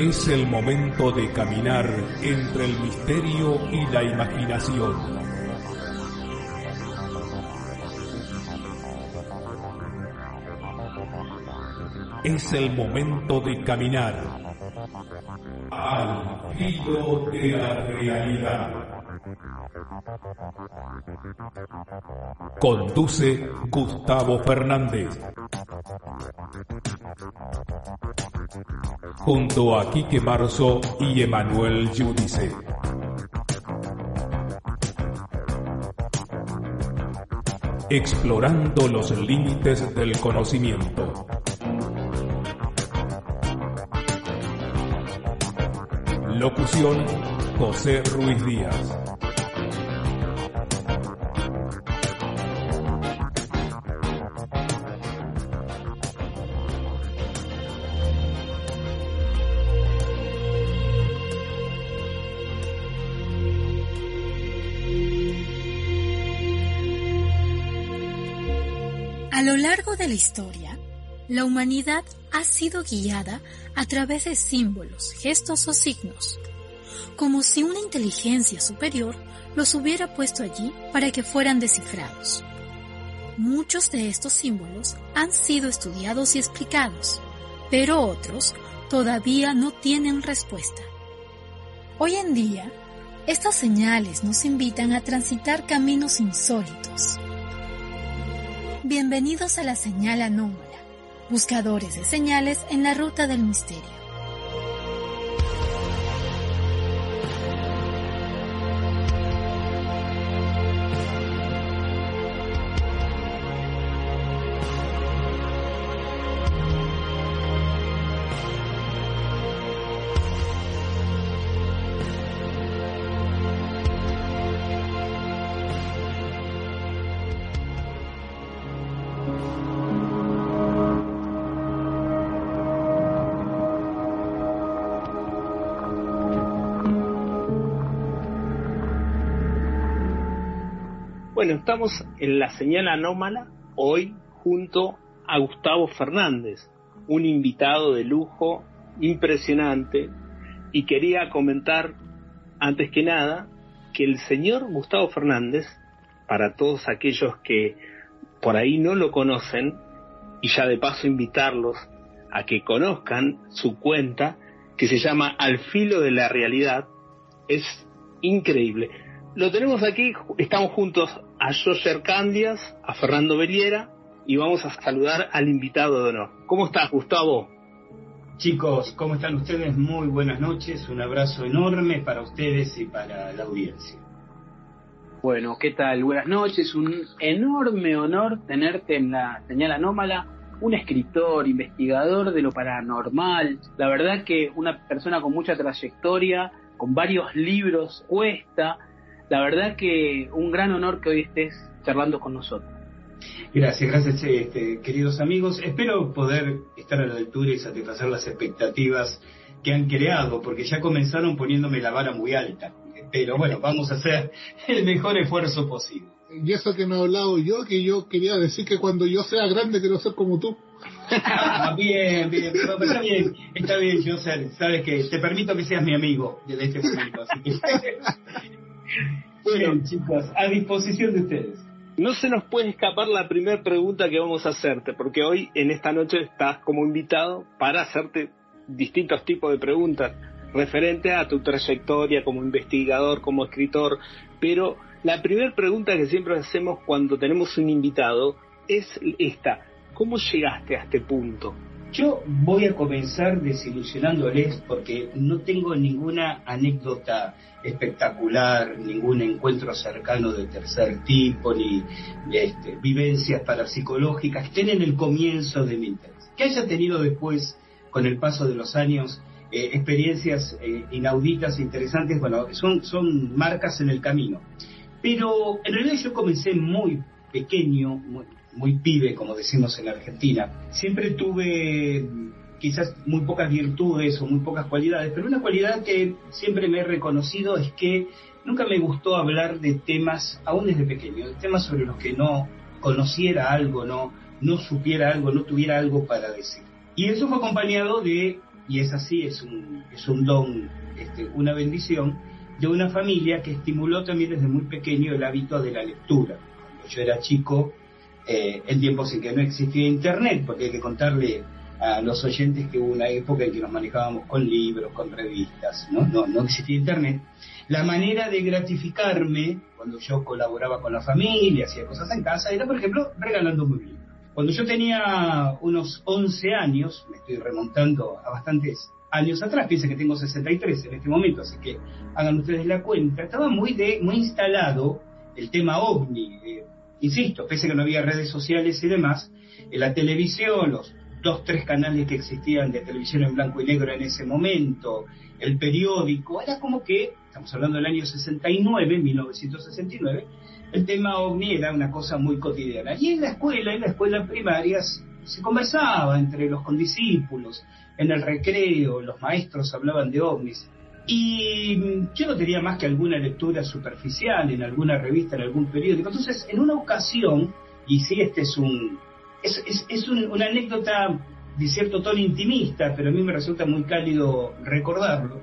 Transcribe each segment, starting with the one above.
Es el momento de caminar entre el misterio y la imaginación. Es el momento de caminar al filo de la realidad. Conduce Gustavo Fernández. Junto a Quique Marzo y Emmanuel Yudice. Explorando los límites del conocimiento. Locución: José Ruiz Díaz. A lo largo de la historia, la humanidad ha sido guiada a través de símbolos, gestos o signos, como si una inteligencia superior los hubiera puesto allí para que fueran descifrados. Muchos de estos símbolos han sido estudiados y explicados, pero otros todavía no tienen respuesta. Hoy en día, estas señales nos invitan a transitar caminos insólitos. Bienvenidos a La Señal Anómala, buscadores de señales en la ruta del misterio. Bueno, estamos en La Señal Anómala, hoy junto a Gustavo Fernández, un invitado de lujo impresionante, y quería comentar, antes que nada, que el señor Gustavo Fernández, para todos aquellos que por ahí no lo conocen, y ya de paso invitarlos a que conozcan su cuenta, que se llama Al filo de la realidad, es increíble. Lo tenemos aquí, estamos juntos a José Arcandias, a Fernando Berriera, y vamos a saludar al invitado de honor. ¿Cómo estás, Gustavo? Chicos, ¿cómo están ustedes? Muy buenas noches, un abrazo enorme para ustedes y para la audiencia. Bueno, ¿qué tal? Buenas noches, un enorme honor tenerte en La Señal Anómala, un escritor, investigador de lo paranormal, la verdad que una persona con mucha trayectoria, con varios libros, cuesta. La verdad que un gran honor que hoy estés charlando con nosotros. Gracias, gracias, queridos amigos. Espero poder estar a la altura y satisfacer las expectativas que han creado, porque ya comenzaron poniéndome la vara muy alta. Pero bueno, vamos a hacer el mejor esfuerzo posible. Y eso que no he hablado yo, que yo quería decir que cuando yo sea grande quiero ser como tú. Bien, pero está bien, José. Sabes que te permito que seas mi amigo desde este momento, así que... Bueno, chicos, a disposición de ustedes. No se nos puede escapar la primera pregunta que vamos a hacerte, porque hoy, en esta noche, estás como invitado para hacerte distintos tipos de preguntas referente a tu trayectoria como investigador, como escritor. Pero la primera pregunta que siempre hacemos cuando tenemos un invitado es esta: ¿cómo llegaste a este punto? Yo voy a comenzar desilusionándoles porque no tengo ninguna anécdota espectacular, ningún encuentro cercano de tercer tipo, ni vivencias parapsicológicas que estén en el comienzo de mi interés. Que haya tenido después, con el paso de los años, experiencias inauditas, interesantes, bueno, son marcas en el camino. Pero en realidad yo comencé muy pequeño, muy pibe, como decimos en Argentina. Siempre tuve quizás muy pocas virtudes o muy pocas cualidades, pero una cualidad que siempre me he reconocido es que nunca me gustó hablar de temas, aún desde pequeño, de temas sobre los que no conociera algo, no supiera algo, no tuviera algo para decir. Y eso fue acompañado de, y es así, es un don, una bendición, de una familia que estimuló también desde muy pequeño el hábito de la lectura. Cuando yo era chico, en tiempos en que no existía internet, porque hay que contarle a los oyentes que hubo una época en que nos manejábamos con libros, con revistas, no existía internet. La manera de gratificarme, cuando yo colaboraba con la familia, hacía cosas en casa, era, por ejemplo, regalándome un libro. Cuando yo tenía unos 11 años, me estoy remontando a bastantes años atrás, piensen que tengo 63 en este momento, así que hagan ustedes la cuenta, estaba muy instalado el tema ovni. Insisto, pese a que no había redes sociales y demás, la televisión, los 2-3 canales que existían de televisión en blanco y negro en ese momento, el periódico, era como que, estamos hablando del año 69, 1969, el tema ovni era una cosa muy cotidiana. Y en la escuela primaria se conversaba entre los condiscípulos, en el recreo, los maestros hablaban de ovnis. Y yo no tenía más que alguna lectura superficial en alguna revista, en algún periódico. Entonces, en una ocasión, y sí, una anécdota de cierto tono intimista, pero a mí me resulta muy cálido recordarlo.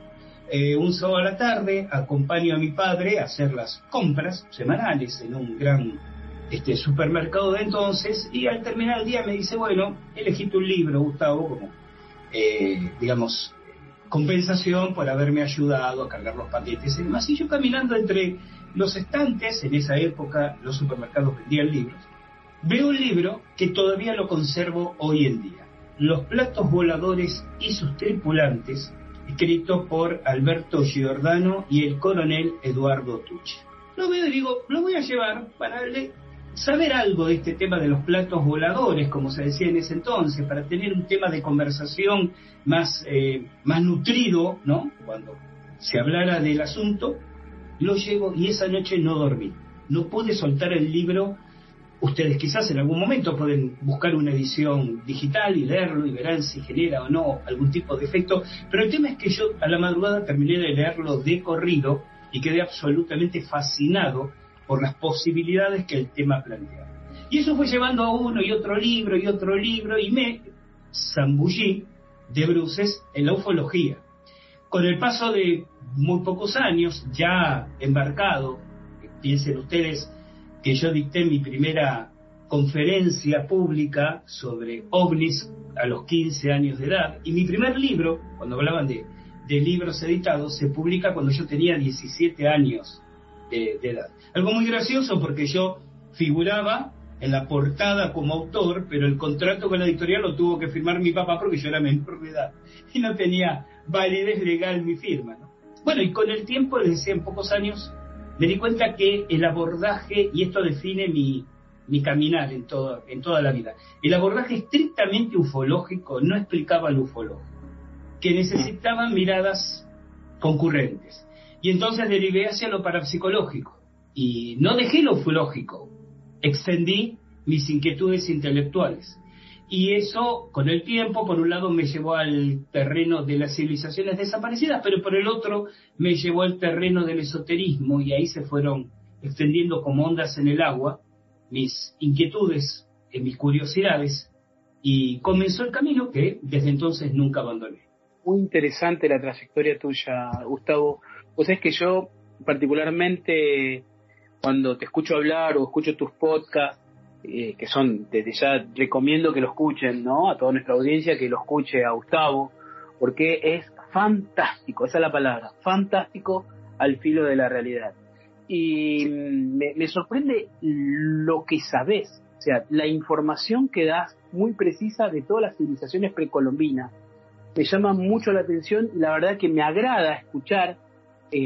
Un sábado a la tarde acompaño a mi padre a hacer las compras semanales en un gran supermercado de entonces, y al terminar el día me dice, bueno, elegiste un libro, Gustavo, como, digamos, compensación por haberme ayudado a cargar los paquetes y demás. Y yo caminando entre los estantes, en esa época los supermercados vendían libros, veo un libro que todavía lo conservo hoy en día, Los platos voladores y sus tripulantes, escrito por Alberto Giordano y el coronel Eduardo Tucci. Lo veo y digo, lo voy a llevar para saber algo de este tema de los platos voladores, como se decía en ese entonces, para tener un tema de conversación más nutrido, ¿no? Cuando se hablara del asunto, lo llevo y esa noche no dormí. No pude soltar el libro. Ustedes quizás en algún momento pueden buscar una edición digital y leerlo y verán si genera o no algún tipo de efecto, pero el tema es que yo a la madrugada terminé de leerlo de corrido y quedé absolutamente fascinado por las posibilidades que el tema planteaba. Y eso fue llevando a uno y otro libro, y me zambullí de bruces en la ufología. Con el paso de muy pocos años, ya embarcado, piensen ustedes que yo dicté mi primera conferencia pública sobre ovnis a los 15 años de edad, y mi primer libro, cuando hablaban de libros editados, se publica cuando yo tenía 17 años de edad. Algo muy gracioso porque yo figuraba en la portada como autor, pero el contrato con la editorial lo tuvo que firmar mi papá porque yo era menor de edad y no tenía validez legal mi firma, ¿no? Bueno, y con el tiempo, les decía, en pocos años, me di cuenta que el abordaje, y esto define mi caminar en toda la vida, el abordaje estrictamente ufológico no explicaba lo ufológico, que necesitaban miradas concurrentes. Y entonces derivé hacia lo parapsicológico. Y no dejé lo ufológico. Extendí mis inquietudes intelectuales. Y eso, con el tiempo, por un lado me llevó al terreno de las civilizaciones desaparecidas, pero por el otro me llevó al terreno del esoterismo, y ahí se fueron extendiendo como ondas en el agua mis inquietudes, mis curiosidades, y comenzó el camino que desde entonces nunca abandoné. Muy interesante la trayectoria tuya, Gustavo. Pues es que yo, particularmente, cuando te escucho hablar o escucho tus podcasts, que son, desde ya recomiendo que lo escuchen, ¿no? A toda nuestra audiencia, que lo escuche a Gustavo, porque es fantástico, esa es la palabra, fantástico al filo de la realidad. Y me sorprende lo que sabés, sea, la información que das muy precisa de todas las civilizaciones precolombinas. Me llama mucho la atención y la verdad que me agrada escuchar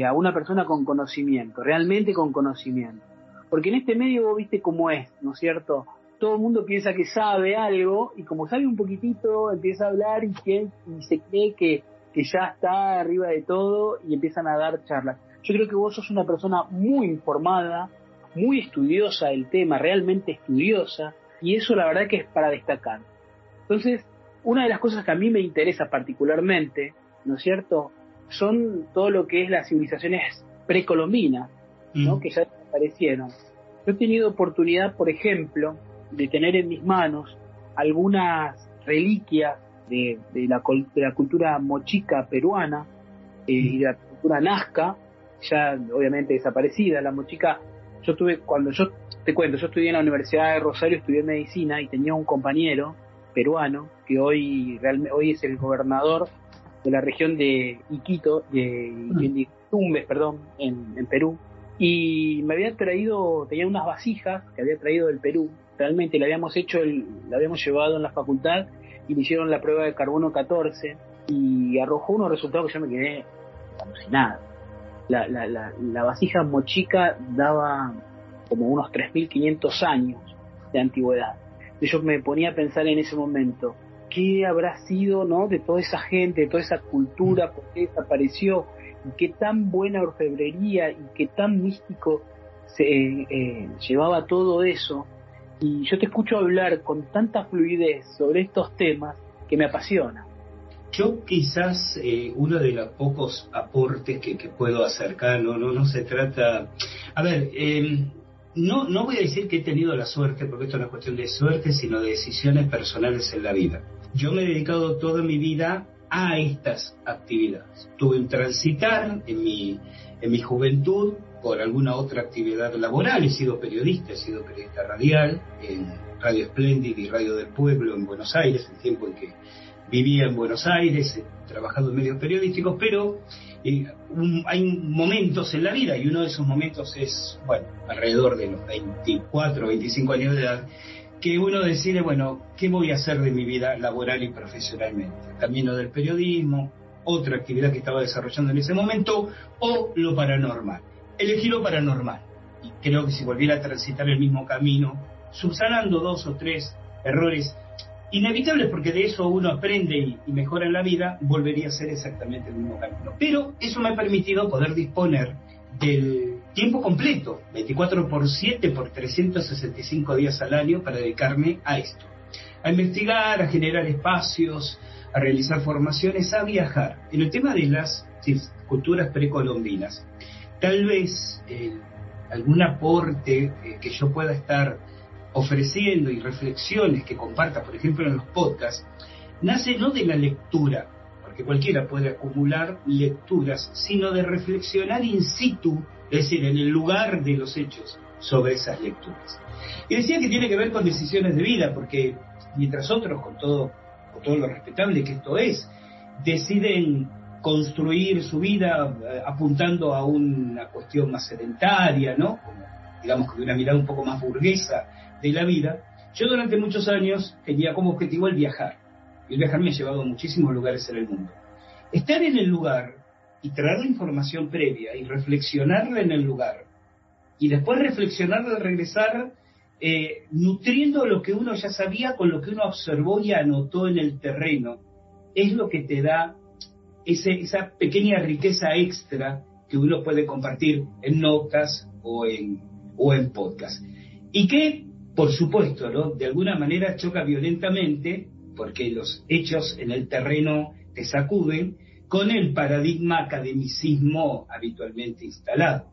a una persona con conocimiento, realmente con conocimiento. Porque en este medio vos viste cómo es, ¿no es cierto? Todo el mundo piensa que sabe algo y como sabe un poquitito empieza a hablar y se cree que ya está arriba de todo y empiezan a dar charlas. Yo creo que vos sos una persona muy informada, muy estudiosa del tema, realmente estudiosa, y eso la verdad que es para destacar. Entonces, una de las cosas que a mí me interesa particularmente, ¿no es cierto?, son todo lo que es las civilizaciones precolombinas, ¿no? Que ya desaparecieron. Yo he tenido oportunidad, por ejemplo, de tener en mis manos algunas reliquias de la cultura mochica peruana y de la cultura nazca, ya obviamente desaparecida. La mochica, yo tuve, cuando yo te cuento, yo estudié en la Universidad de Rosario, estudié medicina y tenía un compañero peruano que hoy es el gobernador de la región de Iquitos, de Tumbes, perdón, en Perú, y me había traído, tenía unas vasijas que había traído del Perú, realmente le habíamos hecho, la habíamos llevado en la facultad y le hicieron la prueba de carbono 14 y arrojó unos resultados que yo me quedé alucinado. La vasija mochica daba como unos 3.500 años de antigüedad. Y yo me ponía a pensar en ese momento, ¿qué habrá sido, no, de toda esa gente, de toda esa cultura? ¿Por qué desapareció? ¿Y qué tan buena orfebrería y qué tan místico se llevaba todo eso? Y yo te escucho hablar con tanta fluidez sobre estos temas que me apasiona. Yo quizás uno de los pocos aportes que puedo acercar, no se trata... A ver, no voy a decir que he tenido la suerte, porque esto no es cuestión de suerte, sino de decisiones personales en la vida. Yo me he dedicado toda mi vida a estas actividades. Tuve un transitar en mi juventud por alguna otra actividad laboral. He sido periodista radial en Radio Splendid y Radio del Pueblo en Buenos Aires, el tiempo en que vivía en Buenos Aires, trabajando en medios periodísticos, pero hay momentos en la vida, y uno de esos momentos es, bueno, alrededor de los 24, 25 años de edad, que uno decide, bueno, ¿qué voy a hacer de mi vida laboral y profesionalmente? Camino del periodismo, otra actividad que estaba desarrollando en ese momento, o lo paranormal. Elegí lo paranormal, y creo que si volviera a transitar el mismo camino, subsanando 2 o 3 errores inevitables, porque de eso uno aprende y mejora en la vida, volvería a ser exactamente el mismo camino. Pero eso me ha permitido poder disponer del tiempo completo, 24/7 por 365 días al año, para dedicarme a esto, a investigar, a generar espacios, a realizar formaciones, a viajar. En el tema de las culturas precolombinas, tal vez algún aporte que yo pueda estar ofreciendo y reflexiones que comparta, por ejemplo, en los podcasts, nace no de la lectura, porque cualquiera puede acumular lecturas, sino de reflexionar in situ, es decir, en el lugar de los hechos sobre esas lecturas. Y decía que tiene que ver con decisiones de vida, porque mientras otros, con todo lo respetable que esto es, deciden construir su vida apuntando a una cuestión más sedentaria, ¿no?, como, digamos, que una mirada un poco más burguesa de la vida, yo durante muchos años tenía como objetivo el viajar. El viajar me ha llevado a muchísimos lugares en el mundo. Estar en el lugar y traer la información previa y reflexionarla en el lugar, y después reflexionarla al regresar, nutriendo lo que uno ya sabía con lo que uno observó y anotó en el terreno, es lo que te da esa pequeña riqueza extra que uno puede compartir en notas o en podcast. Y que, por supuesto, ¿no?, de alguna manera choca violentamente, porque los hechos en el terreno te sacuden, con el paradigma academicismo habitualmente instalado.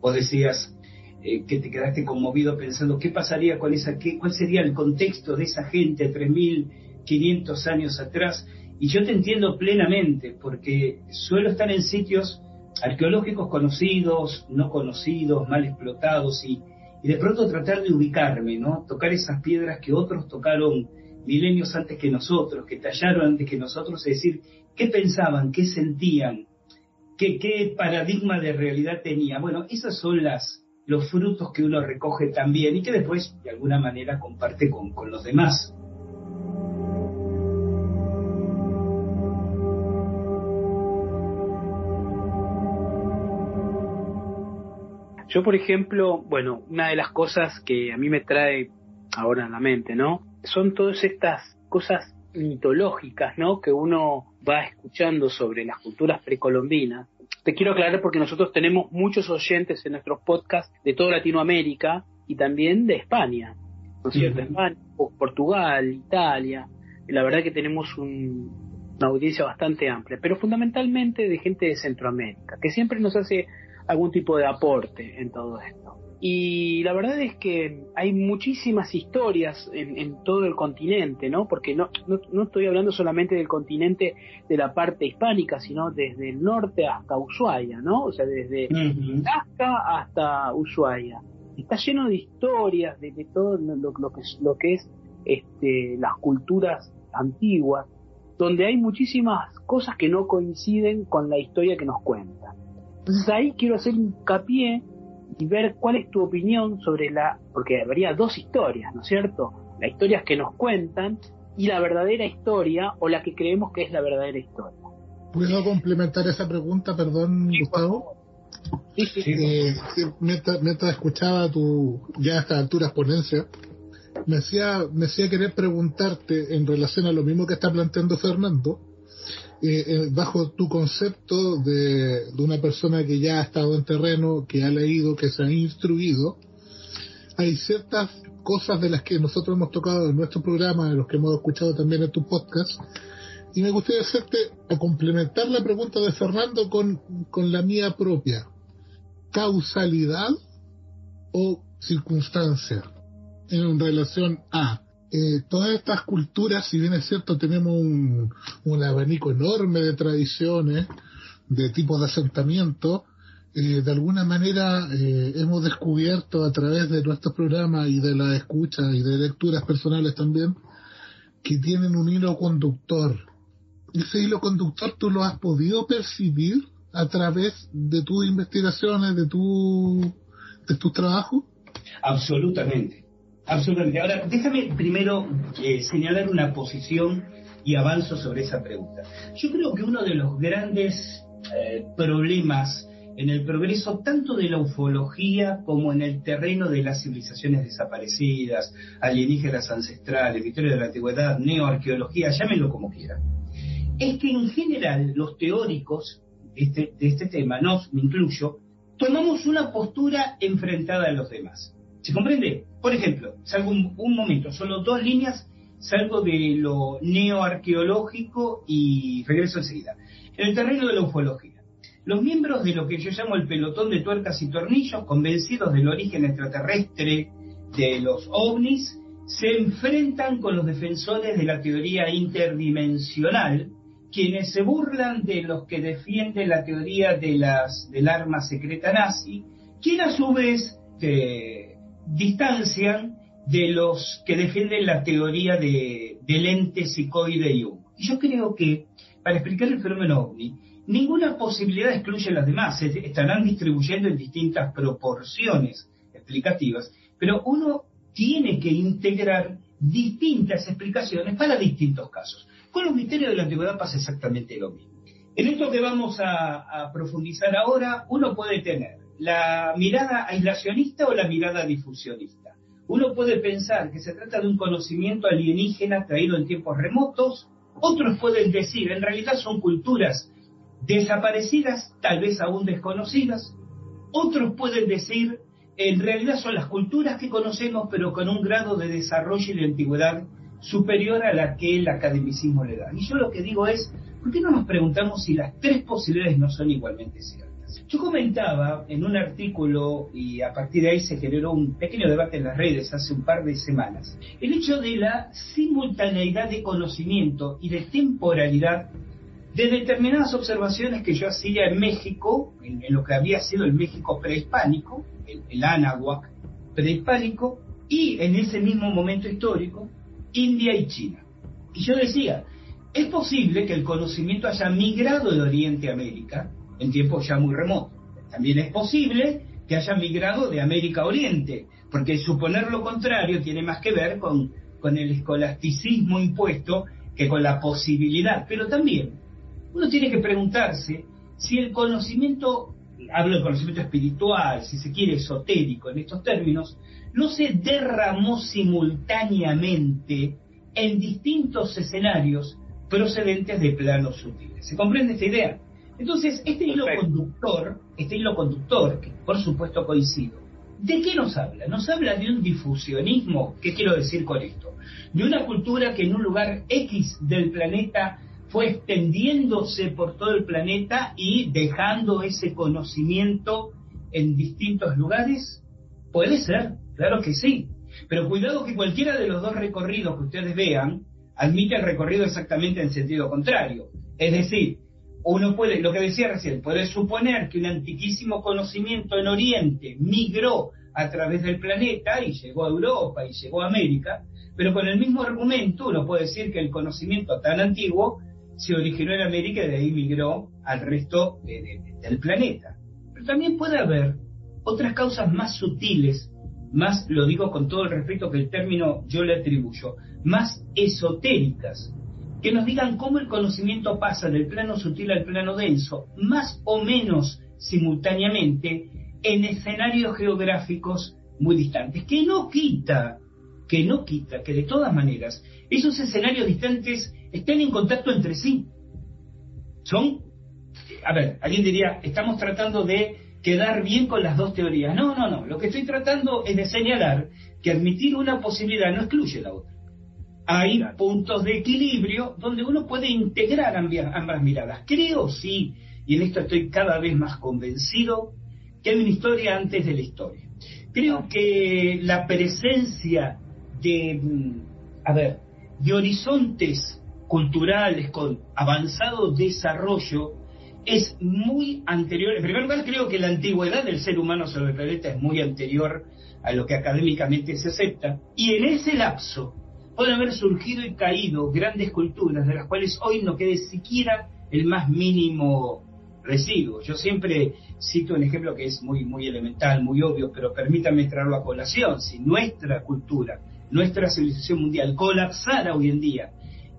Vos decías que te quedaste conmovido pensando qué pasaría con cuál sería el contexto de esa gente 3.500 años atrás, y yo te entiendo plenamente, porque suelo estar en sitios arqueológicos conocidos, no conocidos, mal explotados, y de pronto tratar de ubicarme, ¿no?, tocar esas piedras que otros tocaron milenios antes que nosotros, que tallaron antes que nosotros, es decir, ¿qué pensaban?, ¿qué sentían?, ¿qué paradigma de realidad tenía? Bueno, esas son las los frutos que uno recoge también y que después de alguna manera comparte con los demás. Yo, por ejemplo, bueno, una de las cosas que a mí me trae ahora en la mente, ¿no?, son todas estas cosas mitológicas, ¿no?, que uno va escuchando sobre las culturas precolombinas. Te quiero aclarar porque nosotros tenemos muchos oyentes en nuestros podcasts de toda Latinoamérica y también de España, ¿no es cierto? España, Portugal, Italia. La verdad que tenemos una audiencia bastante amplia, pero fundamentalmente de gente de Centroamérica, que siempre nos hace algún tipo de aporte en todo esto. Y la verdad es que hay muchísimas historias en todo el continente, ¿no? Porque no estoy hablando solamente del continente de la parte hispánica, sino desde el norte hasta Ushuaia, ¿no? O sea, desde Nazca hasta Ushuaia. Está lleno de historias de todo lo que es las culturas antiguas, donde hay muchísimas cosas que no coinciden con la historia que nos cuentan. Entonces ahí quiero hacer hincapié y ver cuál es tu opinión sobre porque habría dos historias, ¿no es cierto? La historia que nos cuentan y la verdadera historia, o la que creemos que es la verdadera historia. ¿Puedo complementar esa pregunta, perdón, sí, Gustavo? Sí. Mientras escuchaba tu, ya a estas alturas, ponencia, me hacía querer preguntarte en relación a lo mismo que está planteando Fernando, bajo tu concepto de una persona que ya ha estado en terreno, que ha leído, que se ha instruido, hay ciertas cosas de las que nosotros hemos tocado en nuestro programa, de los que hemos escuchado también en tu podcast, y me gustaría hacerte, a complementar la pregunta de Fernando con la mía propia: ¿causalidad o circunstancia en relación a todas estas culturas? Si bien es cierto, tenemos un abanico enorme de tradiciones, de tipos de asentamiento, de alguna manera hemos descubierto a través de nuestros programas y de las escuchas y de lecturas personales también, que tienen un hilo conductor. Ese hilo conductor tú lo has podido percibir a través de tus investigaciones, de tus trabajos. Absolutamente. Ahora, déjame primero señalar una posición y avanzo sobre esa pregunta. Yo creo que uno de los grandes problemas en el progreso, tanto de la ufología como en el terreno de las civilizaciones desaparecidas, alienígenas ancestrales, misterios de la antigüedad, neoarqueología, llámenlo como quieran, es que en general los teóricos de este tema, me incluyo, tomamos una postura enfrentada a los demás. ¿Se comprende? Por ejemplo, salgo un momento, solo dos líneas, salgo de lo neoarqueológico y regreso enseguida. En el terreno de la ufología, los miembros de lo que yo llamo el pelotón de tuercas y tornillos, convencidos del origen extraterrestre de los ovnis, se enfrentan con los defensores de la teoría interdimensional, quienes se burlan de los que defienden la teoría del arma secreta nazi, quien a su vez distancian de los que defienden la teoría del ente psicoide y humo. Y yo creo que, para explicar el fenómeno ovni, ninguna posibilidad excluye a las demás, se estarán distribuyendo en distintas proporciones explicativas, pero uno tiene que integrar distintas explicaciones para distintos casos. Con los misterios de la antigüedad pasa exactamente lo mismo. En esto que vamos a profundizar ahora, uno puede tener la mirada aislacionista o la mirada difusionista. Uno puede pensar que se trata de un conocimiento alienígena traído en tiempos remotos, otros pueden decir, en realidad son culturas desaparecidas, tal vez aún desconocidas, otros pueden decir, en realidad son las culturas que conocemos, pero con un grado de desarrollo y de antigüedad superior a la que el academicismo le da. Y yo lo que digo es, ¿por qué no nos preguntamos si las tres posibilidades no son igualmente ciertas? Yo comentaba en un artículo, y a partir de ahí se generó un pequeño debate en las redes hace un par de semanas, el hecho de la simultaneidad de conocimiento y de temporalidad de determinadas observaciones que yo hacía en México, en lo que había sido el México prehispánico, el Anáhuac prehispánico, y en ese mismo momento histórico, India y China. Y yo decía, es posible que el conocimiento haya migrado de Oriente a América, en tiempos ya muy remotos. También es posible que haya migrado de América Oriente, porque suponer lo contrario tiene más que ver con el escolasticismo impuesto que con la posibilidad. Pero también uno tiene que preguntarse si el conocimiento, hablo del conocimiento espiritual, si se quiere esotérico en estos términos, no se derramó simultáneamente en distintos escenarios procedentes de planos sutiles. ¿Se comprende esta idea? Entonces, este hilo conductor, que por supuesto coincido, ¿de qué nos habla? Nos habla de un difusionismo. ¿Qué quiero decir con esto? De una cultura que en un lugar X del planeta fue extendiéndose por todo el planeta y dejando ese conocimiento en distintos lugares. Puede ser, claro que sí. Pero cuidado que cualquiera de los dos recorridos que ustedes vean admite el recorrido exactamente en sentido contrario. Es decir, uno puede, lo que decía recién, puede suponer que un antiquísimo conocimiento en Oriente migró a través del planeta y llegó a Europa y llegó a América, pero con el mismo argumento uno puede decir que el conocimiento tan antiguo se originó en América y de ahí migró al resto del planeta. Pero también puede haber otras causas más sutiles, más, lo digo con todo el respeto que el término yo le atribuyo, más esotéricas, que nos digan cómo el conocimiento pasa del plano sutil al plano denso, más o menos simultáneamente, en escenarios geográficos muy distantes, que no quita que de todas maneras esos escenarios distantes estén en contacto entre sí. Son, a ver, alguien diría, estamos tratando de quedar bien con las dos teorías. No, lo que estoy tratando es de señalar que admitir una posibilidad no excluye la otra. Hay puntos de equilibrio donde uno puede integrar ambas miradas. Creo, sí, y en esto estoy cada vez más convencido, que hay una historia antes de la historia. Creo que la presencia de horizontes culturales con avanzado desarrollo es muy anterior. En primer lugar, creo que la antigüedad del ser humano sobre el planeta es muy anterior a lo que académicamente se acepta. Y en ese lapso pueden haber surgido y caído grandes culturas de las cuales hoy no quede siquiera el más mínimo residuo. Yo siempre cito un ejemplo que es muy, muy elemental, muy obvio, pero permítanme traerlo a colación. Si nuestra cultura, nuestra civilización mundial colapsara hoy en día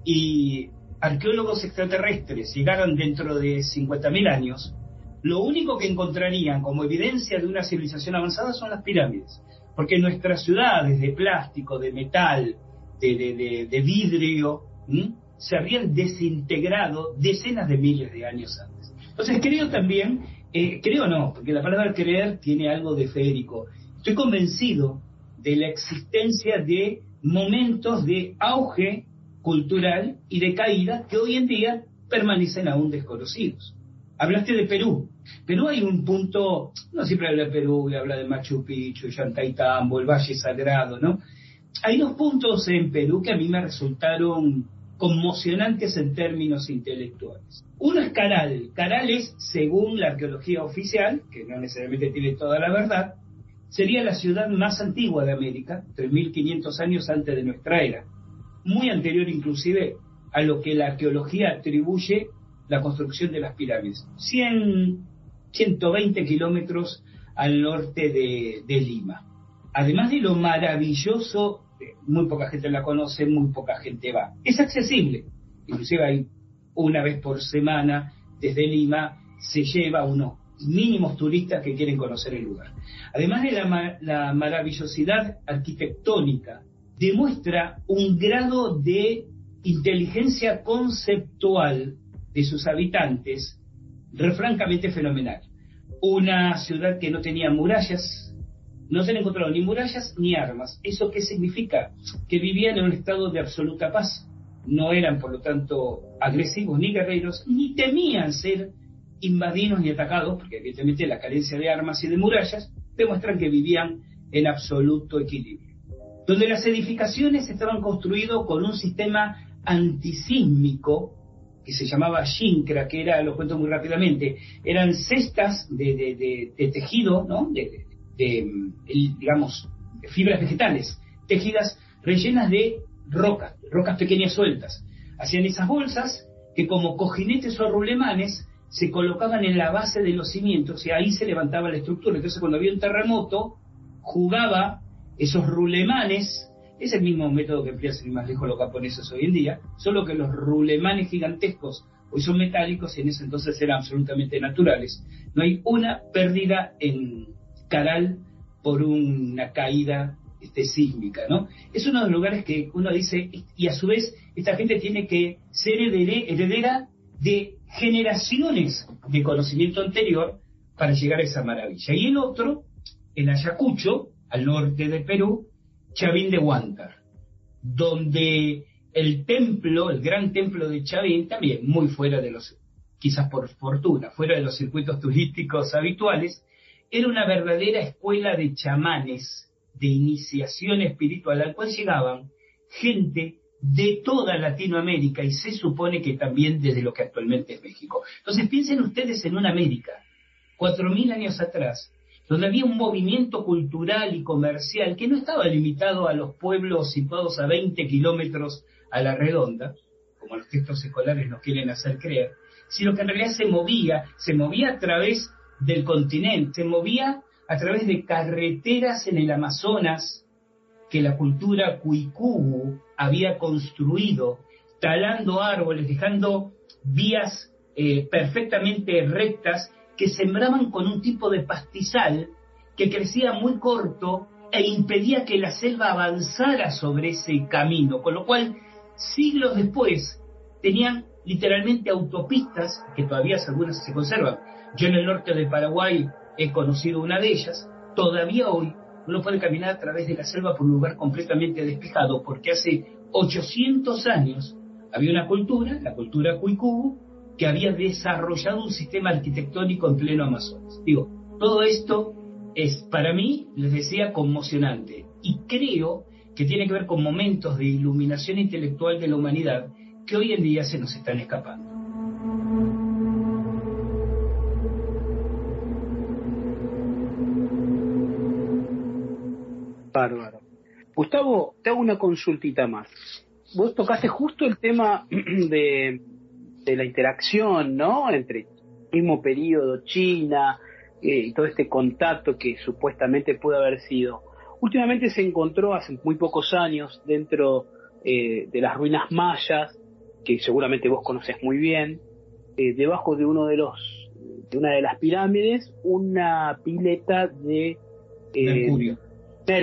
y arqueólogos extraterrestres llegaran dentro de 50.000 años, lo único que encontrarían como evidencia de una civilización avanzada son las pirámides. Porque nuestras ciudades de plástico, de metal, de vidrio, se habían desintegrado decenas de miles de años antes. Entonces creo también, porque la palabra creer tiene algo de feérico. Estoy convencido de la existencia de momentos de auge cultural y de caída que hoy en día permanecen aún desconocidos. Hablaste de Perú. Perú hay un punto, no siempre habla de Perú y habla de Machu Picchu, Chantaytambo, el Valle Sagrado, ¿no? Hay dos puntos en Perú que a mí me resultaron conmocionantes en términos intelectuales. Uno es Caral. Caral es, según la arqueología oficial, que no necesariamente tiene toda la verdad, sería la ciudad más antigua de América, 3.500 años antes de nuestra era. Muy anterior inclusive a lo que la arqueología atribuye la construcción de las pirámides. 120 kilómetros al norte de Lima. Además de lo maravilloso, muy poca gente la conoce, muy poca gente va. Es accesible. Inclusive hay una vez por semana desde Lima se lleva unos mínimos turistas que quieren conocer el lugar. Además de la maravillosidad arquitectónica, demuestra un grado de inteligencia conceptual de sus habitantes francamente fenomenal. Una ciudad que no tenía murallas. No se han encontrado ni murallas ni armas. ¿Eso qué significa? Que vivían en un estado de absoluta paz. No eran, por lo tanto, agresivos ni guerreros, ni temían ser invadidos ni atacados, porque evidentemente la carencia de armas y de murallas demuestran que vivían en absoluto equilibrio. Donde las edificaciones estaban construidas con un sistema antisísmico, que se llamaba shinkra, que era, lo cuento muy rápidamente, eran cestas de tejido, ¿no?, de fibras vegetales tejidas, rellenas de rocas pequeñas sueltas. Hacían esas bolsas que como cojinetes o rulemanes se colocaban en la base de los cimientos y ahí se levantaba la estructura. Entonces, cuando había un terremoto, jugaba esos rulemanes, es el mismo método que emplean, sin más lejos, los japoneses hoy en día, solo que los rulemanes gigantescos hoy son metálicos y en ese entonces eran absolutamente naturales. No hay una pérdida en Caral por una caída sísmica, ¿no? Es uno de los lugares que uno dice, y a su vez esta gente tiene que ser heredera de generaciones de conocimiento anterior para llegar a esa maravilla. Y el otro, en Ayacucho, al norte de Perú, Chavín de Huántar, donde el templo, el gran templo de Chavín, también muy fuera de los, quizás por fortuna, fuera de los circuitos turísticos habituales, era una verdadera escuela de chamanes, de iniciación espiritual, al cual llegaban gente de toda Latinoamérica y se supone que también desde lo que actualmente es México. Entonces piensen ustedes en una América, 4.000 años atrás, donde había un movimiento cultural y comercial que no estaba limitado a los pueblos situados a 20 kilómetros a la redonda, como los textos escolares nos quieren hacer creer, sino que en realidad se movía a través del continente, se movía a través de carreteras en el Amazonas que la cultura Cuicubu había construido, talando árboles, dejando vías perfectamente rectas que sembraban con un tipo de pastizal que crecía muy corto e impedía que la selva avanzara sobre ese camino, con lo cual siglos después tenían literalmente autopistas que todavía algunas se conservan. Yo en el norte de Paraguay he conocido una de ellas. Todavía hoy uno puede caminar a través de la selva por un lugar completamente despejado, porque hace 800 años había una cultura, la cultura Cuicubu, que había desarrollado un sistema arquitectónico en pleno Amazonas. Digo, todo esto es, para mí, les decía, conmocionante, y creo que tiene que ver con momentos de iluminación intelectual de la humanidad que hoy en día se nos están escapando. Bárbaro. Gustavo, te hago una consultita más. Vos tocaste justo el tema de la interacción, ¿no?, entre el mismo periodo, China, y todo este contacto que supuestamente pudo haber sido. Últimamente se encontró, hace muy pocos años, dentro de las ruinas mayas, que seguramente vos conocés muy bien, debajo de una de las pirámides, una pileta de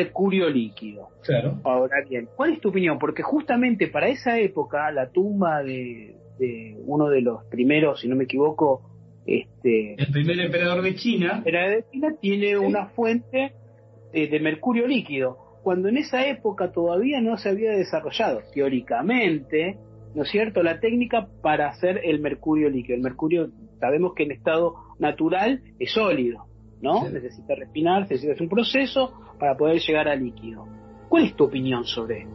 mercurio líquido. Claro. Ahora bien, ¿cuál es tu opinión? Porque justamente para esa época la tumba de uno de los primeros, si no me equivoco, el primer emperador de China, tiene, sí, una fuente de mercurio líquido, cuando en esa época todavía no se había desarrollado teóricamente, ¿no es cierto?, la técnica para hacer el mercurio líquido. El mercurio, sabemos que en estado natural es sólido, ¿no? Sí. Necesita respinarse, necesita un proceso para poder llegar al líquido. ¿Cuál es tu opinión sobre esto?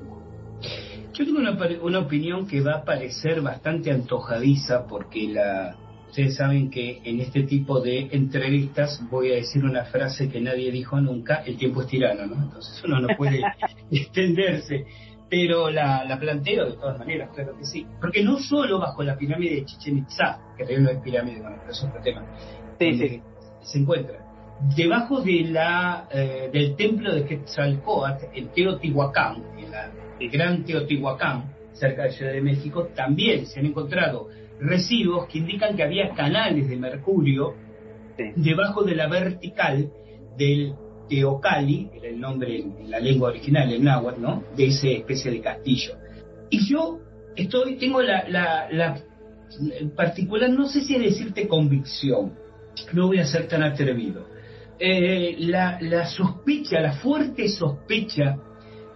Yo tengo una opinión que va a parecer bastante antojadiza, porque ustedes saben que en este tipo de entrevistas voy a decir una frase que nadie dijo nunca: el tiempo es tirano, ¿no? Entonces uno no puede extenderse, pero la planteo de todas maneras, claro que sí, porque no solo bajo la pirámide de Chichen Itza, que no es pirámide, bueno, pero es otro tema, se encuentra debajo de del templo de Quetzalcóatl en Teotihuacán, el gran Teotihuacán, cerca de Ciudad de México, también se han encontrado residuos que indican que había canales de mercurio, sí, debajo de la vertical del Teocalli, era el nombre en la lengua original, el náhuatl, ¿no?, de esa especie de castillo. Y yo tengo la en particular, no sé si decirte convicción, no voy a ser tan atrevido, la sospecha, la fuerte sospecha,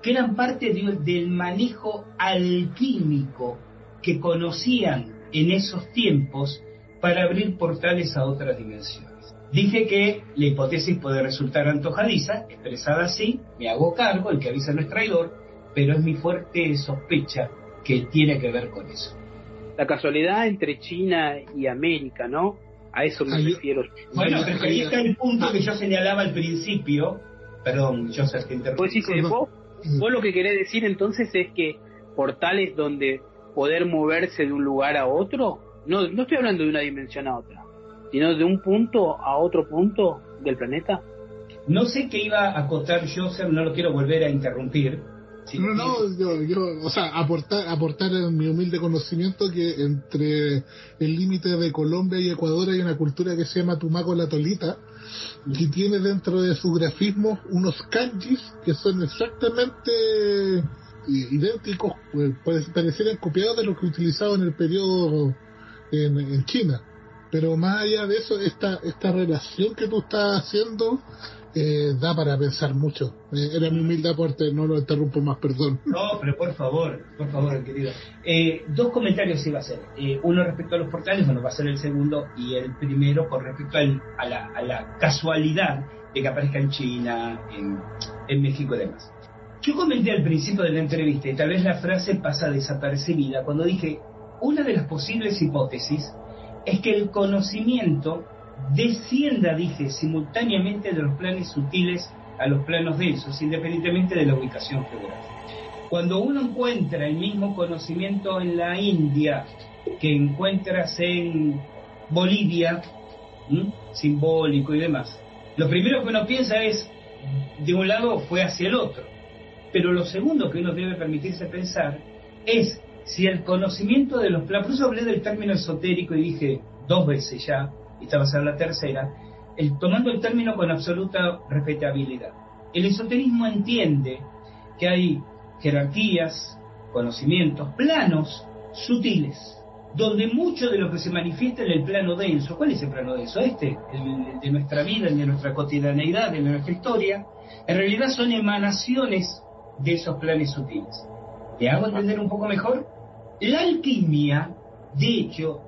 que eran parte del manejo alquímico que conocían en esos tiempos para abrir portales a otras dimensiones. Dije que la hipótesis puede resultar antojadiza, expresada así, me hago cargo, el que avisa no es traidor, pero es mi fuerte sospecha que tiene que ver con eso. La casualidad entre China y América, ¿no? A eso me refiero. Bueno, pero ahí está el punto que yo señalaba al principio. Perdón, Joseph, te interrumpo. Pues sí, vos lo que querés decir entonces es que portales donde poder moverse de un lugar a otro, no estoy hablando de una dimensión a otra, sino de un punto a otro punto del planeta. No sé qué iba a acotar Joseph, no lo quiero volver a interrumpir. Sí. No, yo, o sea, aportar en mi humilde conocimiento que entre el límite de Colombia y Ecuador hay una cultura que se llama Tumaco la Tolita, que tiene dentro de sus grafismos unos kanjis que son exactamente idénticos, parecieran copiados de los que utilizaba en el periodo en China. Pero más allá de eso, esta relación que tú estás haciendo da para pensar mucho. Era mi humilde aporte, no lo interrumpo más, perdón. No, pero por favor, querido. Dos comentarios iba a hacer. Uno respecto a los portales, bueno, va a ser el segundo, y el primero con respecto a la casualidad de que aparezca en China, en México y demás. Yo comenté al principio de la entrevista, y tal vez la frase pasa desapercibida, cuando dije, una de las posibles hipótesis es que el conocimiento descienda, dije, simultáneamente de los planes sutiles a los planos densos, independientemente de la ubicación geográfica. Cuando uno encuentra el mismo conocimiento en la India que encuentras en Bolivia, simbólico y demás, lo primero que uno piensa es, de un lado fue hacia el otro, pero lo segundo que uno debe permitirse pensar es si el conocimiento de los planos, por eso hablé del término esotérico y dije dos veces ya, y esta va a ser la tercera, tomando el término con absoluta respetabilidad. El esoterismo entiende que hay jerarquías, conocimientos, planos sutiles, donde mucho de lo que se manifiesta en el plano denso, ¿cuál es el plano denso? El de nuestra vida, el de nuestra cotidianeidad, el de nuestra historia, en realidad son emanaciones de esos planes sutiles. ¿Te hago entender un poco mejor? La alquimia, de hecho,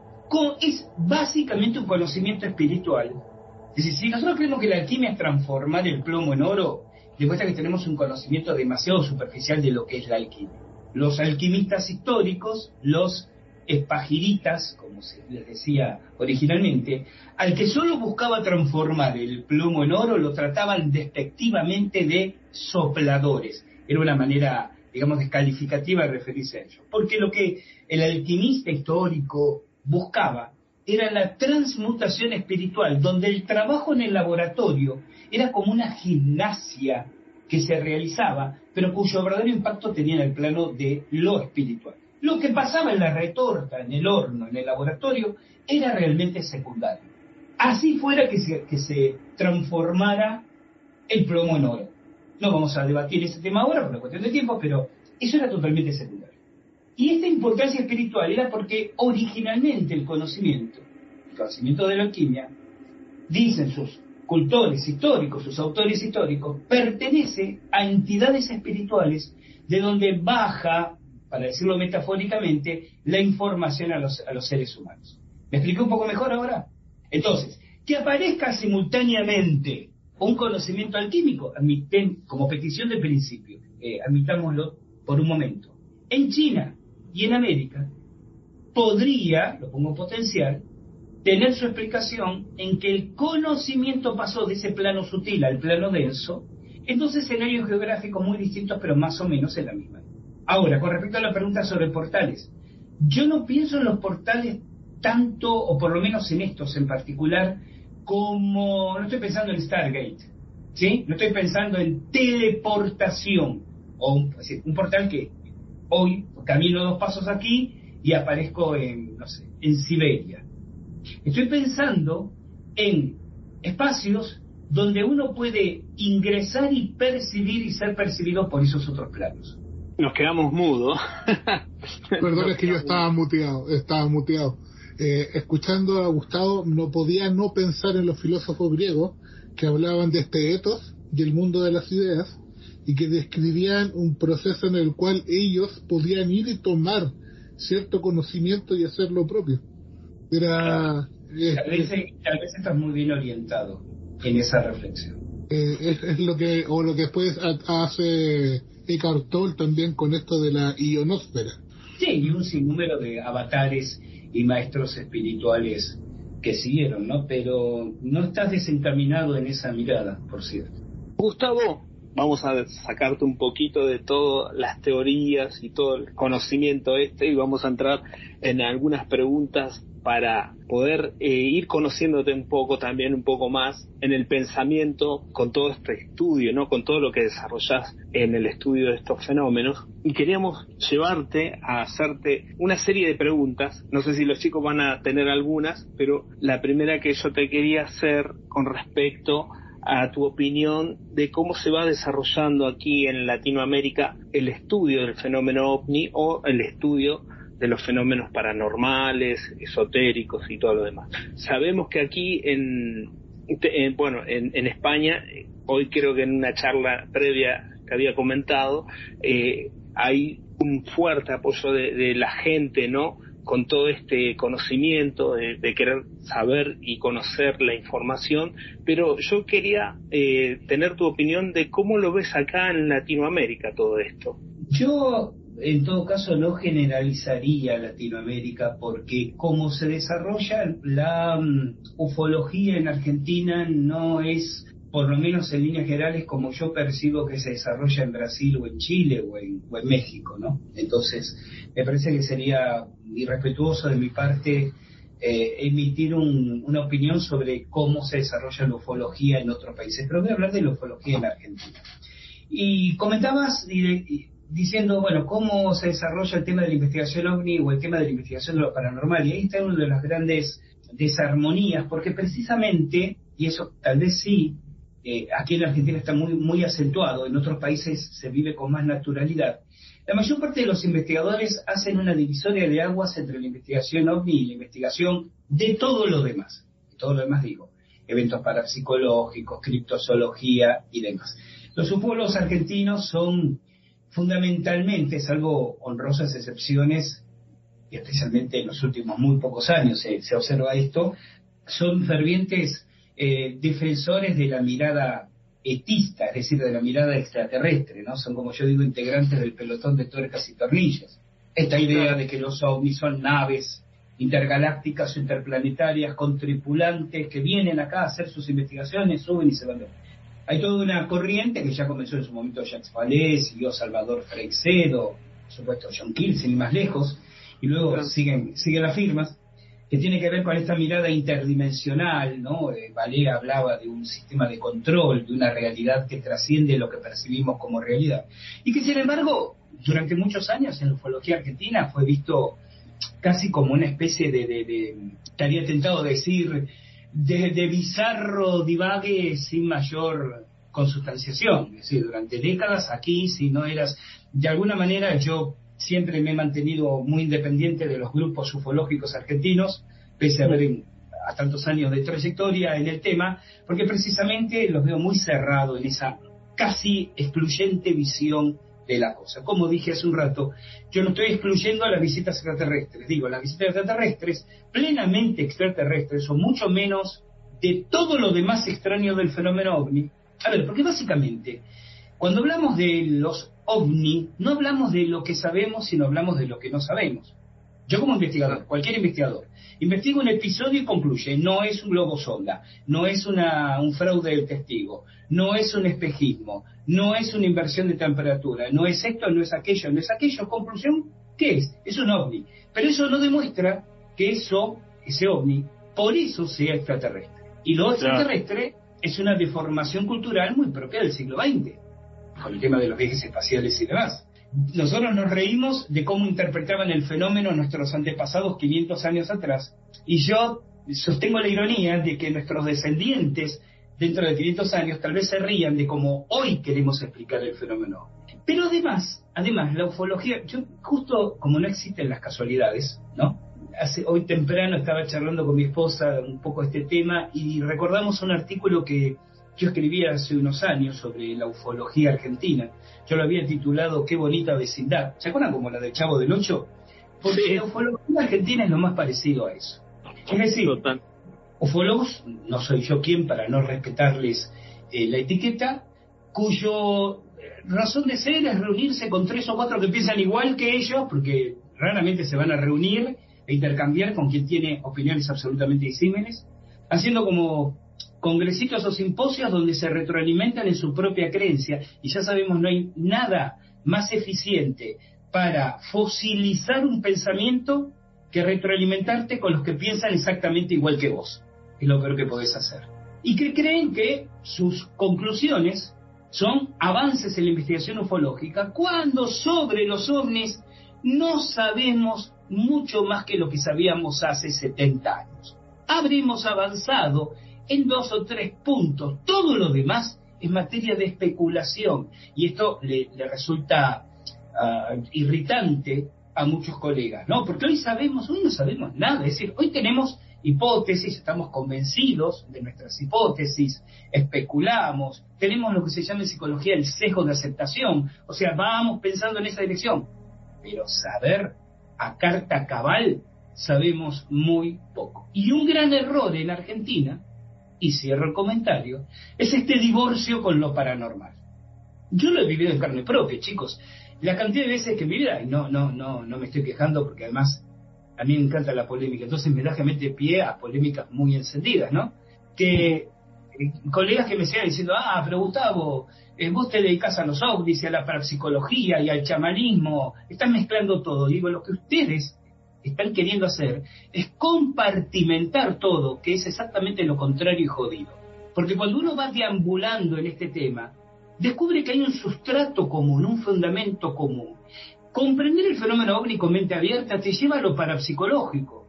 es básicamente un conocimiento espiritual. Es decir, si nosotros creemos que la alquimia es transformar el plomo en oro, demuestra que tenemos un conocimiento demasiado superficial de lo que es la alquimia. Los alquimistas históricos, los espagiritas, como se les decía originalmente, al que solo buscaba transformar el plomo en oro, lo trataban despectivamente de sopladores. Era una manera, digamos, descalificativa de referirse a ello. Porque lo que el alquimista histórico buscaba era la transmutación espiritual, donde el trabajo en el laboratorio era como una gimnasia que se realizaba, pero cuyo verdadero impacto tenía en el plano de lo espiritual. Lo que pasaba en la retorta, en el horno, en el laboratorio, era realmente secundario. Así fuera que se transformara el plomo en oro. No vamos a debatir ese tema ahora por una cuestión de tiempo, pero eso era totalmente secundario. Y esta importancia espiritual era porque originalmente el conocimiento de la alquimia, dicen sus cultores históricos, sus autores históricos, pertenece a entidades espirituales de donde baja, para decirlo metafóricamente, la información a los seres humanos. ¿Me expliqué un poco mejor ahora? Entonces, que aparezca simultáneamente un conocimiento alquímico, como petición de principio, admitámoslo por un momento, en China y en América, podría, lo pongo potencial, tener su explicación en que el conocimiento pasó de ese plano sutil al plano denso, en dos escenarios geográficos muy distintos, pero más o menos en la misma. Ahora, con respecto a la pregunta sobre portales, yo no pienso en los portales tanto, o por lo menos en estos en particular, como, no estoy pensando en Stargate, ¿sí? No estoy pensando en teleportación, o un portal que hoy camino dos pasos aquí y aparezco en, no sé, en Siberia. Estoy pensando en espacios donde uno puede ingresar y percibir y ser percibido por esos otros planos. Nos quedamos mudos. Perdón, es que yo estaba muteado. Escuchando a Gustavo no podía no pensar en los filósofos griegos que hablaban de este ethos y el mundo de las ideas y que describían un proceso en el cual ellos podían ir y tomar cierto conocimiento y hacerlo propio. Tal vez estás muy bien orientado en esa reflexión. Es lo que después hace Eckhart Tolle también con esto de la ionosfera. Sí, y un sinnúmero de avatares y maestros espirituales que siguieron, ¿no? Pero no estás desencaminado en esa mirada, por cierto. Gustavo, vamos a sacarte un poquito de todas las teorías y todo el conocimiento y vamos a entrar en algunas preguntas para poder ir conociéndote un poco también, un poco más en el pensamiento con todo este estudio, ¿no? Con todo lo que desarrollás en el estudio de estos fenómenos. Y queríamos llevarte a hacerte una serie de preguntas. No sé si los chicos van a tener algunas, pero la primera que yo te quería hacer con respecto a tu opinión de cómo se va desarrollando aquí en Latinoamérica el estudio del fenómeno OVNI o el estudio de los fenómenos paranormales, esotéricos y todo lo demás. Sabemos que aquí en España, hoy creo que en una charla previa que había comentado, hay un fuerte apoyo de la gente, ¿no? Con todo este conocimiento de querer saber y conocer la información, pero yo quería tener tu opinión de cómo lo ves acá en Latinoamérica todo esto. Yo, en todo caso, no generalizaría Latinoamérica, porque como se desarrolla la ufología en Argentina no es, por lo menos en líneas generales, como yo percibo que se desarrolla en Brasil o en Chile o en México, ¿no? Entonces, me parece que sería irrespetuoso de mi parte emitir una opinión sobre cómo se desarrolla la ufología en otros países. Pero voy a hablar de la ufología en la Argentina. Y comentabas diciendo, bueno, cómo se desarrolla el tema de la investigación OVNI o el tema de la investigación de lo paranormal. Y ahí está una de las grandes desarmonías, porque precisamente, y eso tal vez sí, aquí en la Argentina está muy, muy acentuado, en otros países se vive con más naturalidad. La mayor parte de los investigadores hacen una divisoria de aguas entre la investigación OVNI y la investigación de todo lo demás. De todo lo demás digo, eventos parapsicológicos, criptozoología y demás. Los ufólogos argentinos son fundamentalmente, salvo honrosas excepciones, y especialmente en los últimos muy pocos años se observa esto, son fervientes defensores de la mirada etista, es decir, de la mirada extraterrestre, ¿no? Son, como yo digo, integrantes del pelotón de tuercas y tornillos. Esta idea de que los ovnis son naves intergalácticas o interplanetarias con tripulantes que vienen acá a hacer sus investigaciones, suben y se van de... Hay toda una corriente que ya comenzó en su momento Jacques Vallée, siguió Salvador Freixedo, por supuesto John Keel, sin ir más lejos, y luego siguen las firmas, que tiene que ver con esta mirada interdimensional, ¿no? Vallée hablaba de un sistema de control, de una realidad que trasciende lo que percibimos como realidad. Y que, sin embargo, durante muchos años en la ufología argentina fue visto casi como una especie de estaría tentado decir, de bizarro divague sin mayor consustanciación. Es decir, durante décadas aquí, si no eras... De alguna manera yo siempre me he mantenido muy independiente de los grupos ufológicos argentinos, pese a haber a tantos años de trayectoria en el tema, porque precisamente los veo muy cerrados en esa casi excluyente visión de la cosa. Como dije hace un rato, yo no estoy excluyendo a las visitas extraterrestres. Digo, las visitas extraterrestres, plenamente extraterrestres, o mucho menos de todo lo demás extraño del fenómeno OVNI. A ver, porque básicamente, cuando hablamos de los OVNI, no hablamos de lo que sabemos, sino hablamos de lo que no sabemos. Yo como investigador, cualquier investigador, investigo un episodio y concluye, no es un globo sonda, no es un fraude del testigo, no es un espejismo, no es una inversión de temperatura, no es esto, no es aquello. Conclusión, ¿qué es? Es un ovni. Pero eso no demuestra que ese ovni, por eso sea extraterrestre. Y lo extraterrestre es una deformación cultural muy propia del siglo XX, con el tema de los viajes espaciales y demás. Nosotros nos reímos de cómo interpretaban el fenómeno nuestros antepasados 500 años atrás. Y yo sostengo la ironía de que nuestros descendientes dentro de 500 años tal vez se rían de cómo hoy queremos explicar el fenómeno. Pero además la ufología, yo justo como no existen las casualidades, ¿no? Hoy temprano estaba charlando con mi esposa un poco este tema y recordamos un artículo que yo escribí hace unos años sobre la ufología argentina. Yo lo había titulado Qué bonita vecindad. ¿Se acuerdan como la del Chavo del Ocho? Porque sí, la ufología argentina es lo más parecido a eso. Es decir, ufólogos, no soy yo quien para no respetarles la etiqueta, cuyo razón de ser es reunirse con 3 o 4 que piensan igual que ellos, porque raramente se van a reunir e intercambiar con quien tiene opiniones absolutamente disímiles, haciendo como congresitos o simposios donde se retroalimentan en su propia creencia, y ya sabemos, no hay nada más eficiente para fosilizar un pensamiento que retroalimentarte con los que piensan exactamente igual que vos. Es lo peor que podés hacer. Y que creen que sus conclusiones son avances en la investigación ufológica, cuando sobre los ovnis no sabemos mucho más que lo que sabíamos hace 70 años. Habremos avanzado en 2 o 3 puntos. Todo lo demás es materia de especulación. Y esto le resulta irritante a muchos colegas, ¿no? Porque hoy no sabemos nada. Es decir, hoy tenemos hipótesis, estamos convencidos de nuestras hipótesis, especulamos, tenemos lo que se llama en psicología el sesgo de aceptación, o sea, vamos pensando en esa dirección, pero saber a carta cabal sabemos muy poco. Y un gran error en Argentina, y cierro el comentario, es este divorcio con lo paranormal. Yo lo he vivido en carne propia, chicos, la cantidad de veces que en mi vida, y no me estoy quejando porque además a mí me encanta la polémica, entonces me da realmente pie a polémicas muy encendidas, ¿no? Que colegas que me sigan diciendo, pero Gustavo, vos te dedicás a los ovnis, a la parapsicología y al chamanismo, estás mezclando todo. Digo, lo que ustedes están queriendo hacer es compartimentar todo, que es exactamente lo contrario y jodido. Porque cuando uno va deambulando en este tema, descubre que hay un sustrato común, un fundamento común. Comprender el fenómeno ovni con mente abierta te lleva a lo parapsicológico.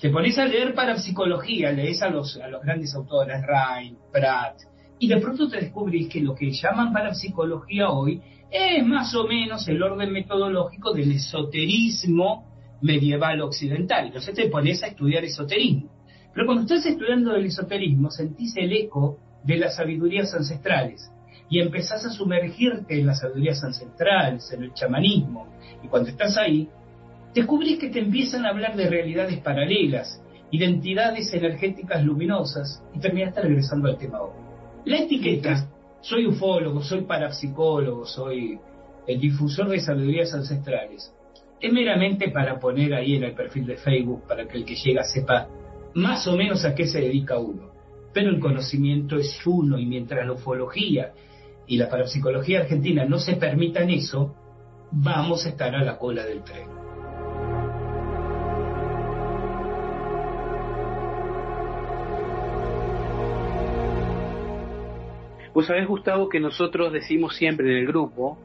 Te pones a leer parapsicología, lees a los grandes autores, Ryan, Pratt, y de pronto te descubrís que lo que llaman parapsicología hoy es más o menos el orden metodológico del esoterismo medieval occidental. Entonces te pones a estudiar esoterismo. Pero cuando estás estudiando el esoterismo, sentís el eco de las sabidurías ancestrales. Y empezás a sumergirte en las sabidurías ancestrales, en el chamanismo. Y cuando estás ahí, descubrís que te empiezan a hablar de realidades paralelas, identidades energéticas luminosas, y terminás regresando al tema ovni. La etiqueta, soy ufólogo, soy parapsicólogo, soy el difusor de sabidurías ancestrales, es meramente para poner ahí en el perfil de Facebook, para que el que llega sepa más o menos a qué se dedica uno. Pero el conocimiento es uno, y mientras la ufología y la parapsicología argentina no se permitan eso, vamos a estar a la cola del tren. Vos sabés, Gustavo, que nosotros decimos siempre en el grupo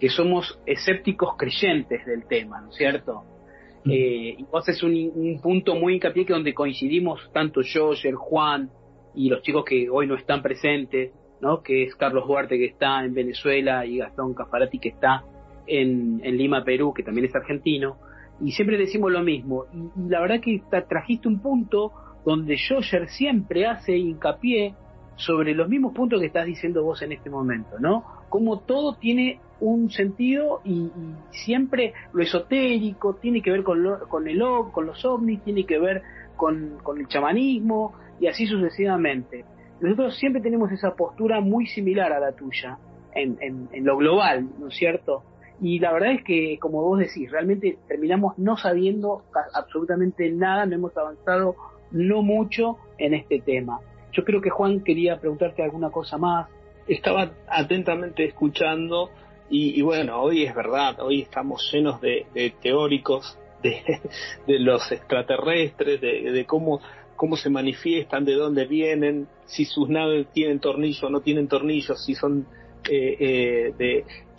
que somos escépticos creyentes del tema, ¿no es cierto? Vos haces un punto muy hincapié, que donde coincidimos tanto yo, Juan y los chicos que hoy no están presentes, ¿no? Que es Carlos Duarte, que está en Venezuela, y Gastón Caffarati, que está en Lima, Perú, que también es argentino, y siempre decimos lo mismo. Y la verdad que trajiste un punto donde Joyer siempre hace hincapié sobre los mismos puntos que estás diciendo vos en este momento, ¿no? Como todo tiene un sentido, y siempre lo esotérico tiene que ver con los ovnis, tiene que ver con el chamanismo, y así sucesivamente. Nosotros siempre tenemos esa postura muy similar a la tuya, en lo global, ¿no es cierto? Y la verdad es que, como vos decís, realmente terminamos no sabiendo absolutamente nada, no hemos avanzado no mucho en este tema. Yo creo que Juan quería preguntarte alguna cosa más. Estaba atentamente escuchando, y bueno, hoy es verdad, hoy estamos llenos de teóricos, de los extraterrestres, de cómo se manifiestan, de dónde vienen, si sus naves tienen tornillos o no tienen tornillos, si son que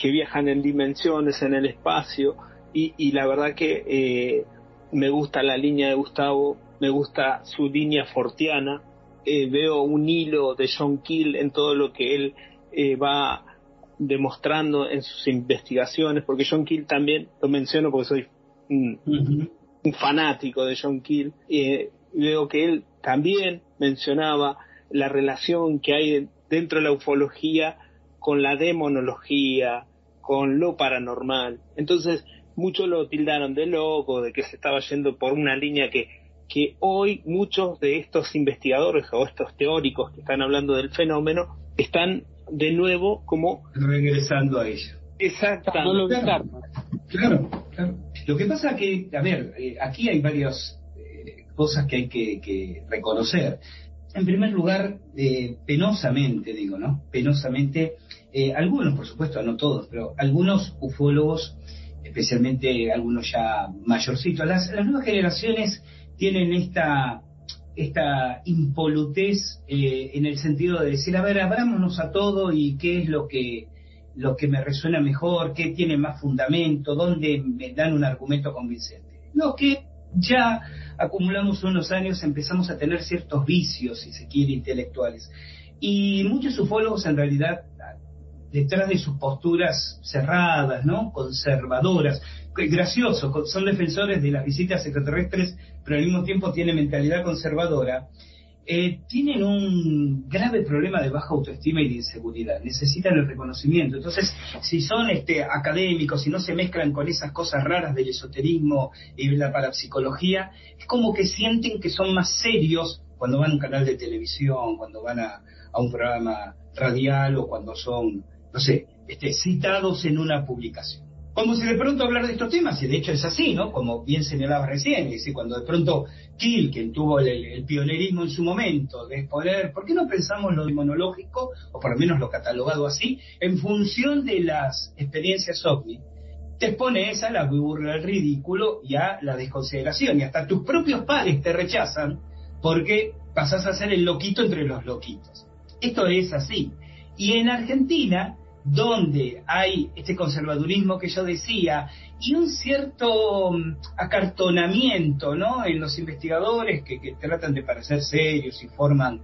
viajan en dimensiones, en el espacio, y la verdad que me gusta la línea de Gustavo, me gusta su línea fortiana, veo un hilo de John Keel en todo lo que él va demostrando en sus investigaciones, porque John Keel también, lo menciono porque soy un fanático de John Keel, veo que él también mencionaba la relación que hay dentro de la ufología con la demonología, con lo paranormal. Entonces, muchos lo tildaron de loco, de que se estaba yendo por una línea que hoy muchos de estos investigadores o estos teóricos que están hablando del fenómeno están de nuevo como regresando a ello. Exactamente. Claro. Lo que pasa que, a ver, aquí hay varios cosas que hay que reconocer. En primer lugar, penosamente, digo, ¿no? Penosamente, algunos, por supuesto, no todos, pero algunos ufólogos especialmente algunos ya mayorcitos. Las nuevas generaciones tienen esta impolutez en el sentido de decir, a ver, abrámonos a todo y qué es lo que me resuena mejor, qué tiene más fundamento, dónde me dan un argumento convincente. Lo que ya acumulamos unos años, empezamos a tener ciertos vicios, si se quiere, intelectuales. Y muchos ufólogos, en realidad, detrás de sus posturas cerradas, ¿no?, conservadoras, graciosos, son defensores de las visitas extraterrestres, pero al mismo tiempo tienen mentalidad conservadora, tienen un grave problema de baja autoestima y de inseguridad, necesitan el reconocimiento. Entonces, si son académicos, si no se mezclan con esas cosas raras del esoterismo y la parapsicología, es como que sienten que son más serios cuando van a un canal de televisión, cuando van a un programa radial o cuando son, no sé, citados en una publicación. Como si de pronto hablar de estos temas, y de hecho es así, ¿no? Como bien señalaba recién, es decir, cuando de pronto Keel, quien tuvo el pionerismo en su momento, de exponer, ¿por qué no pensamos lo demonológico, o por lo menos lo catalogado así, en función de las experiencias ovni? Te expone esa, la burla, al ridículo y a la desconsideración, y hasta tus propios padres te rechazan porque pasás a ser el loquito entre los loquitos. Esto es así. Y en Argentina, donde hay este conservadurismo que yo decía y un cierto acartonamiento, ¿no?, en los investigadores que tratan de parecer serios y forman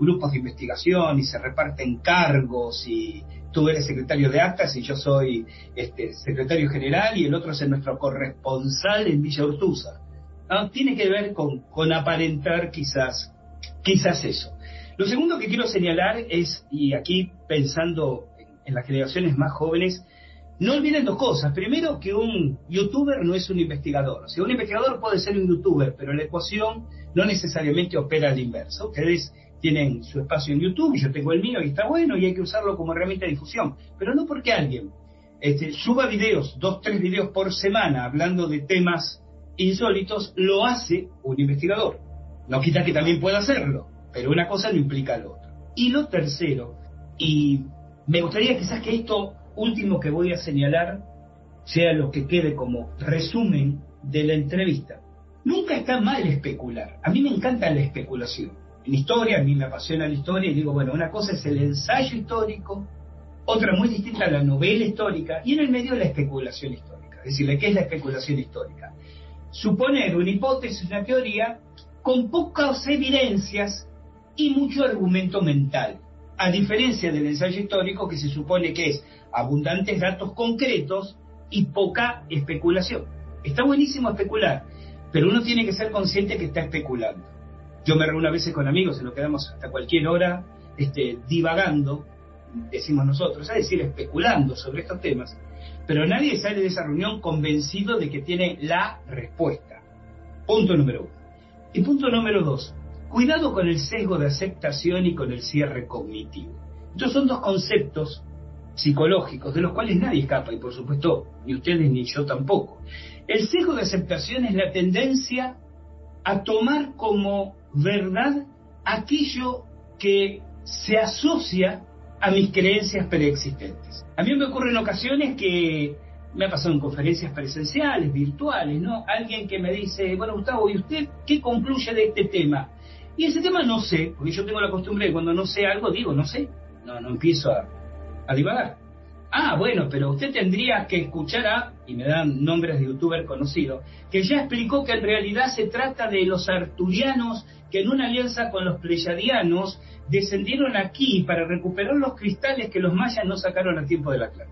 grupos de investigación y se reparten cargos y tú eres secretario de actas y yo soy secretario general y el otro es nuestro corresponsal en Villa Urtuza, ¿no? Tiene que ver con aparentar quizás eso. Lo segundo que quiero señalar es, y aquí pensando en las generaciones más jóvenes, no olviden dos cosas. Primero, que un youtuber no es un investigador. O sea, un investigador puede ser un youtuber, pero la ecuación no necesariamente opera al inverso. Ustedes tienen su espacio en YouTube, yo tengo el mío y está bueno y hay que usarlo como herramienta de difusión. Pero no porque alguien suba videos, 2, 3 videos por semana hablando de temas insólitos, lo hace un investigador. No quita que también pueda hacerlo, pero una cosa no implica la otra. Y lo tercero, y me gustaría quizás que esto último que voy a señalar sea lo que quede como resumen de la entrevista. Nunca está mal especular. A mí me encanta la especulación. En historia, a mí me apasiona la historia y digo, bueno, una cosa es el ensayo histórico, otra muy distinta a la novela histórica, y en el medio la especulación histórica. Es decir, ¿qué es la especulación histórica? Suponer una hipótesis, una teoría, con pocas evidencias y mucho argumento mental. A diferencia del ensayo histórico, que se supone que es abundantes datos concretos y poca especulación. Está buenísimo especular, pero uno tiene que ser consciente que está especulando. Yo me reúno a veces con amigos, se nos quedamos hasta cualquier hora divagando, decimos nosotros, es decir, especulando sobre estos temas, pero nadie sale de esa reunión convencido de que tiene la respuesta. Punto número 1. Y punto número 2. Cuidado con el sesgo de aceptación y con el cierre cognitivo. Estos son dos conceptos psicológicos de los cuales nadie escapa, y por supuesto ni ustedes ni yo tampoco. El sesgo de aceptación es la tendencia a tomar como verdad aquello que se asocia a mis creencias preexistentes. A mí me ocurre en ocasiones que me ha pasado en conferencias presenciales, virtuales, ¿no? Alguien que me dice, bueno, Gustavo, ¿y usted qué concluye de este tema? Y ese tema no sé, porque yo tengo la costumbre de cuando no sé algo, digo, no sé, no empiezo a divagar. Ah, bueno, pero usted tendría que escuchar y me dan nombres de youtuber conocido, que ya explicó que en realidad se trata de los arturianos que en una alianza con los pleyadianos descendieron aquí para recuperar los cristales que los mayas no sacaron a tiempo de la clave.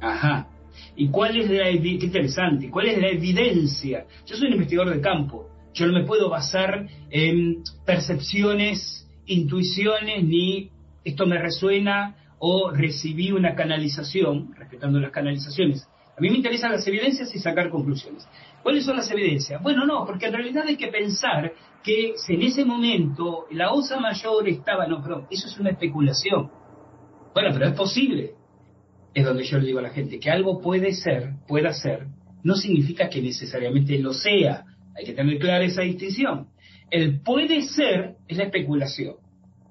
Ajá. ¿Y cuál es la evidencia? Qué interesante. ¿Cuál es la evidencia? Yo soy un investigador de campo. Yo no me puedo basar en percepciones, intuiciones, ni esto me resuena o recibí una canalización, respetando las canalizaciones. A mí me interesan las evidencias y sacar conclusiones. ¿Cuáles son las evidencias? Bueno, no, porque en realidad hay que pensar que en ese momento la Osa Mayor estaba... No, perdón, eso es una especulación. Bueno, pero es posible. Es donde yo le digo a la gente que algo pueda ser, no significa que necesariamente lo sea. Hay que tener clara esa distinción. El puede ser es la especulación.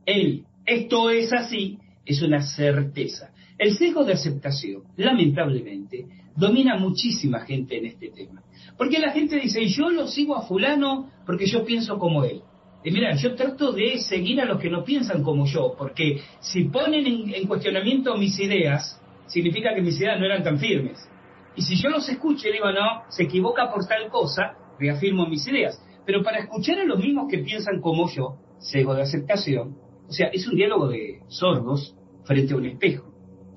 El esto es así es una certeza. El sesgo de aceptación, lamentablemente, domina muchísima gente en este tema. Porque la gente dice, yo lo sigo a fulano porque yo pienso como él. Y mira, yo trato de seguir a los que no piensan como yo, porque si ponen en cuestionamiento mis ideas, significa que mis ideas no eran tan firmes. Y si yo los escucho y digo, no, se equivoca por tal cosa, reafirmo mis ideas. Pero para escuchar a los mismos que piensan como yo, sesgo de aceptación, o sea, es un diálogo de sordos frente a un espejo.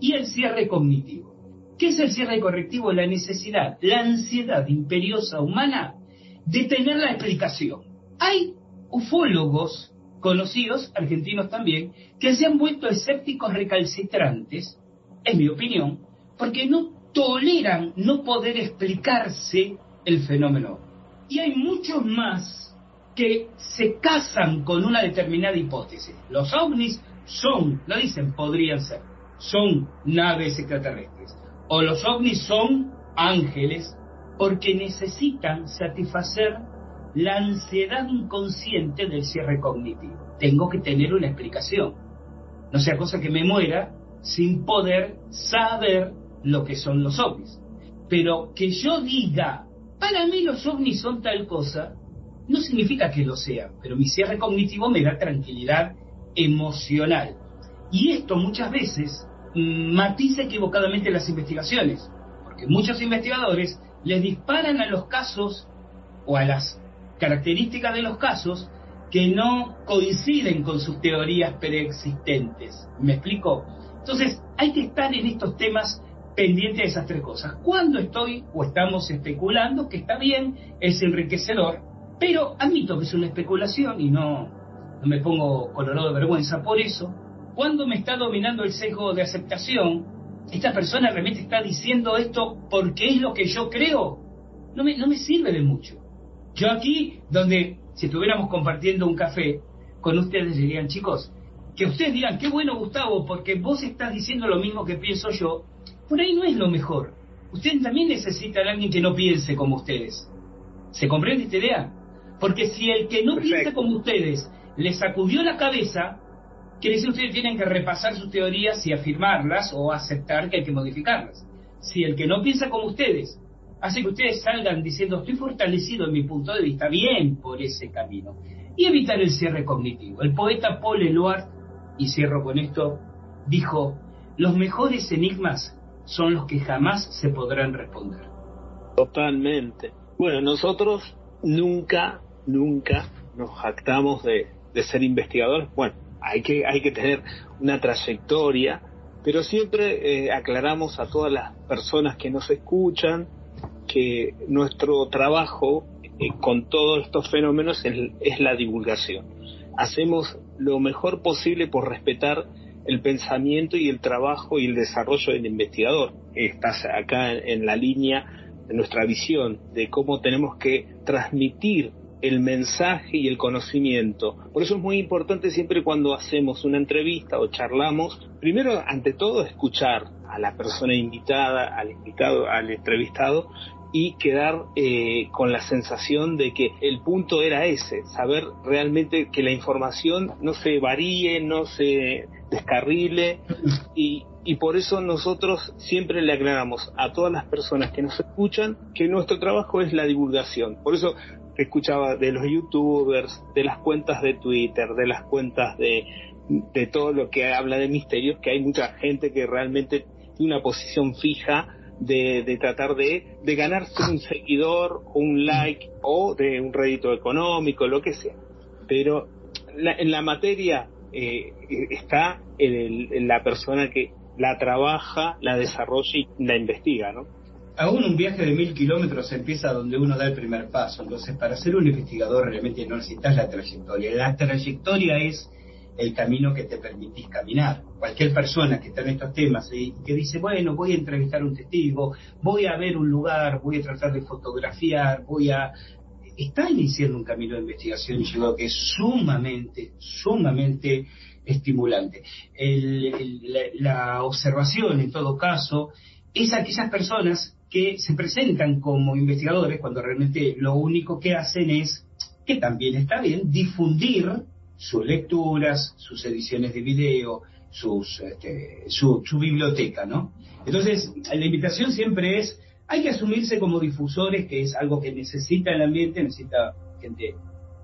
Y el cierre cognitivo. ¿Qué es el cierre correctivo? La necesidad, la ansiedad imperiosa humana de tener la explicación. Hay ufólogos conocidos, argentinos también, que se han vuelto escépticos recalcitrantes, en mi opinión, porque no toleran no poder explicarse el fenómeno. Y hay muchos más que se casan con una determinada hipótesis. Los ovnis son, no dicen podrían ser, son naves extraterrestres, o los ovnis son ángeles, porque necesitan satisfacer la ansiedad inconsciente del cierre cognitivo. Tengo que tener una explicación, no sea cosa que me muera sin poder saber lo que son los ovnis. Pero que yo diga, para mí los ovnis son tal cosa, no significa que lo sean, pero mi cierre cognitivo me da tranquilidad emocional. Y esto muchas veces matiza equivocadamente las investigaciones, porque muchos investigadores les disparan a los casos o a las características de los casos que no coinciden con sus teorías preexistentes. ¿Me explico? Entonces hay que estar en estos temas pendientes de esas tres cosas. Cuando estoy o estamos especulando, que está bien, es enriquecedor, pero admito que es una especulación y no me pongo colorado de vergüenza por eso. Cuando me está dominando el sesgo de aceptación, esta persona realmente está diciendo esto porque es lo que yo creo. No me sirve de mucho. Yo aquí, donde si estuviéramos compartiendo un café con ustedes, dirían, chicos, que ustedes digan, qué bueno, Gustavo, porque vos estás diciendo lo mismo que pienso yo, por ahí no es lo mejor. Ustedes también necesitan a alguien que no piense como ustedes. ¿Se comprende esta idea? Porque si el que no piensa como ustedes les sacudió la cabeza, quiere decir que ustedes tienen que repasar sus teorías y afirmarlas o aceptar que hay que modificarlas. Si el que no piensa como ustedes hace que ustedes salgan diciendo estoy fortalecido en mi punto de vista, bien por ese camino. Y evitar el cierre cognitivo. El poeta Paul Eluard, y cierro con esto, dijo, los mejores enigmas son los que jamás se podrán responder. Totalmente. Bueno, nosotros nunca nos jactamos de ser investigadores. Bueno, hay que tener una trayectoria, pero siempre aclaramos a todas las personas que nos escuchan que nuestro trabajo con todos estos fenómenos es la divulgación. Hacemos lo mejor posible por respetar el pensamiento y el trabajo y el desarrollo del investigador. Estás acá en la línea de nuestra visión de cómo tenemos que transmitir el mensaje y el conocimiento. Por eso es muy importante siempre cuando hacemos una entrevista o charlamos, primero, ante todo, escuchar a la persona invitada, al invitado, al entrevistado, y quedar con la sensación de que el punto era ese, saber realmente que la información no se varíe, no se descarrile, y por eso nosotros siempre le aclaramos a todas las personas que nos escuchan que nuestro trabajo es la divulgación. Por eso escuchaba de los youtubers, de las cuentas de Twitter, de las cuentas de todo lo que habla de misterios, que hay mucha gente que realmente tiene una posición fija de tratar de ganarse un seguidor, un like o de un rédito económico, lo que sea. Pero en la materia está la persona que la trabaja, la desarrolla y la investiga, ¿no? Aún un viaje de 1000 kilómetros empieza donde uno da el primer paso. Entonces, para ser un investigador realmente no necesitas la trayectoria. La trayectoria es el camino que te permitís caminar. Cualquier persona que está en estos temas y que dice, bueno, voy a entrevistar un testigo, voy a ver un lugar, voy a tratar de fotografiar, está iniciando un camino de investigación, y yo creo que es sumamente estimulante. La observación, en todo caso, es aquellas personas que se presentan como investigadores cuando realmente lo único que hacen es, que también está bien, difundir sus lecturas, sus ediciones de video, su biblioteca, ¿no? Entonces, la invitación siempre es, hay que asumirse como difusores, que es algo que necesita el ambiente, necesita gente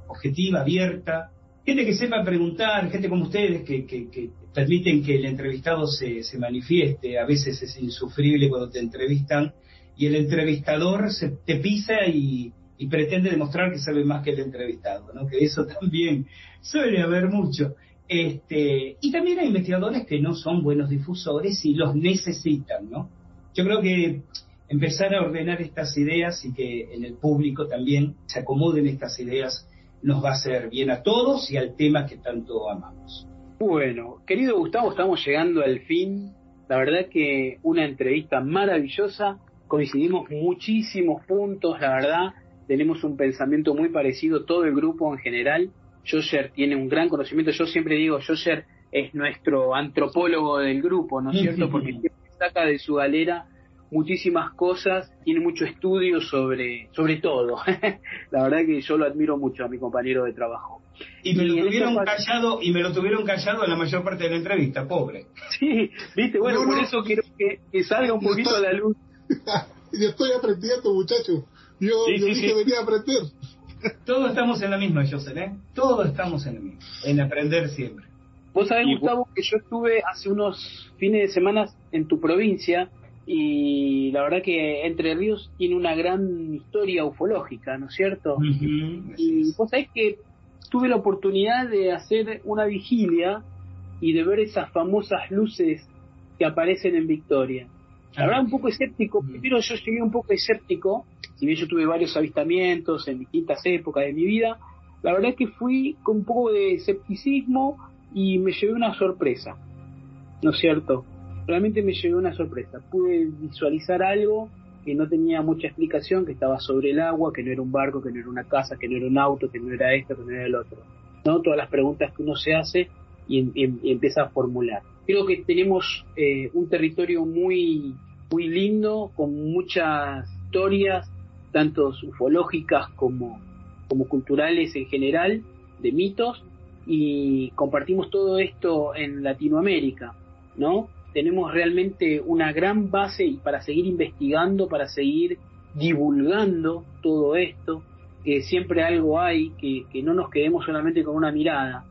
objetiva, abierta, gente que sepa preguntar, gente como ustedes que permiten que el entrevistado se manifieste. A veces es insufrible cuando te entrevistan y el entrevistador te pisa y pretende demostrar que sabe más que el entrevistado, ¿no? Que eso también suele haber mucho. Y también hay investigadores que no son buenos difusores y los necesitan, ¿no? Yo creo que empezar a ordenar estas ideas y que en el público también se acomoden estas ideas nos va a hacer bien a todos y al tema que tanto amamos. Bueno, querido Gustavo, estamos llegando al fin. La verdad que una entrevista maravillosa. Coincidimos muchísimos puntos, la verdad. Tenemos un pensamiento muy parecido, todo el grupo en general. José tiene un gran conocimiento. Yo siempre digo, José es nuestro antropólogo del grupo, ¿no es cierto? Porque siempre saca de su galera muchísimas cosas, tiene mucho estudio sobre todo. La verdad que yo lo admiro mucho a mi compañero de trabajo. Y me lo tuvieron callado en la mayor parte de la entrevista, pobre. Sí, viste, bueno, no. Por eso quiero que salga un poquito a la luz. Yo estoy aprendiendo, muchachos. Yo dije venía a aprender. Todos estamos en la misma, José, ¿eh? Todos estamos en la misma, en aprender siempre. Vos sabés, Gustavo, que yo estuve hace unos fines de semana en tu provincia y la verdad que Entre Ríos tiene una gran historia ufológica, ¿no es cierto? Uh-huh. Y vos sabés que tuve la oportunidad de hacer una vigilia y de ver esas famosas luces que aparecen en Victoria. La verdad, un poco escéptico, primero yo llegué un poco escéptico, si bien yo tuve varios avistamientos en distintas épocas de mi vida, la verdad es que fui con un poco de escepticismo y me llevé una sorpresa, ¿no es cierto? Realmente me llevé una sorpresa, pude visualizar algo que no tenía mucha explicación, que estaba sobre el agua, que no era un barco, que no era una casa, que no era un auto, que no era esto, que no era el otro, ¿no? Todas las preguntas que uno se hace y empieza a formular. Creo que tenemos un territorio muy, muy lindo, con muchas historias, tanto ufológicas como culturales en general, de mitos, y compartimos todo esto en Latinoamérica, ¿no? Tenemos realmente una gran base y para seguir investigando, para seguir divulgando todo esto, que siempre algo hay, que no nos quedemos solamente con una mirada.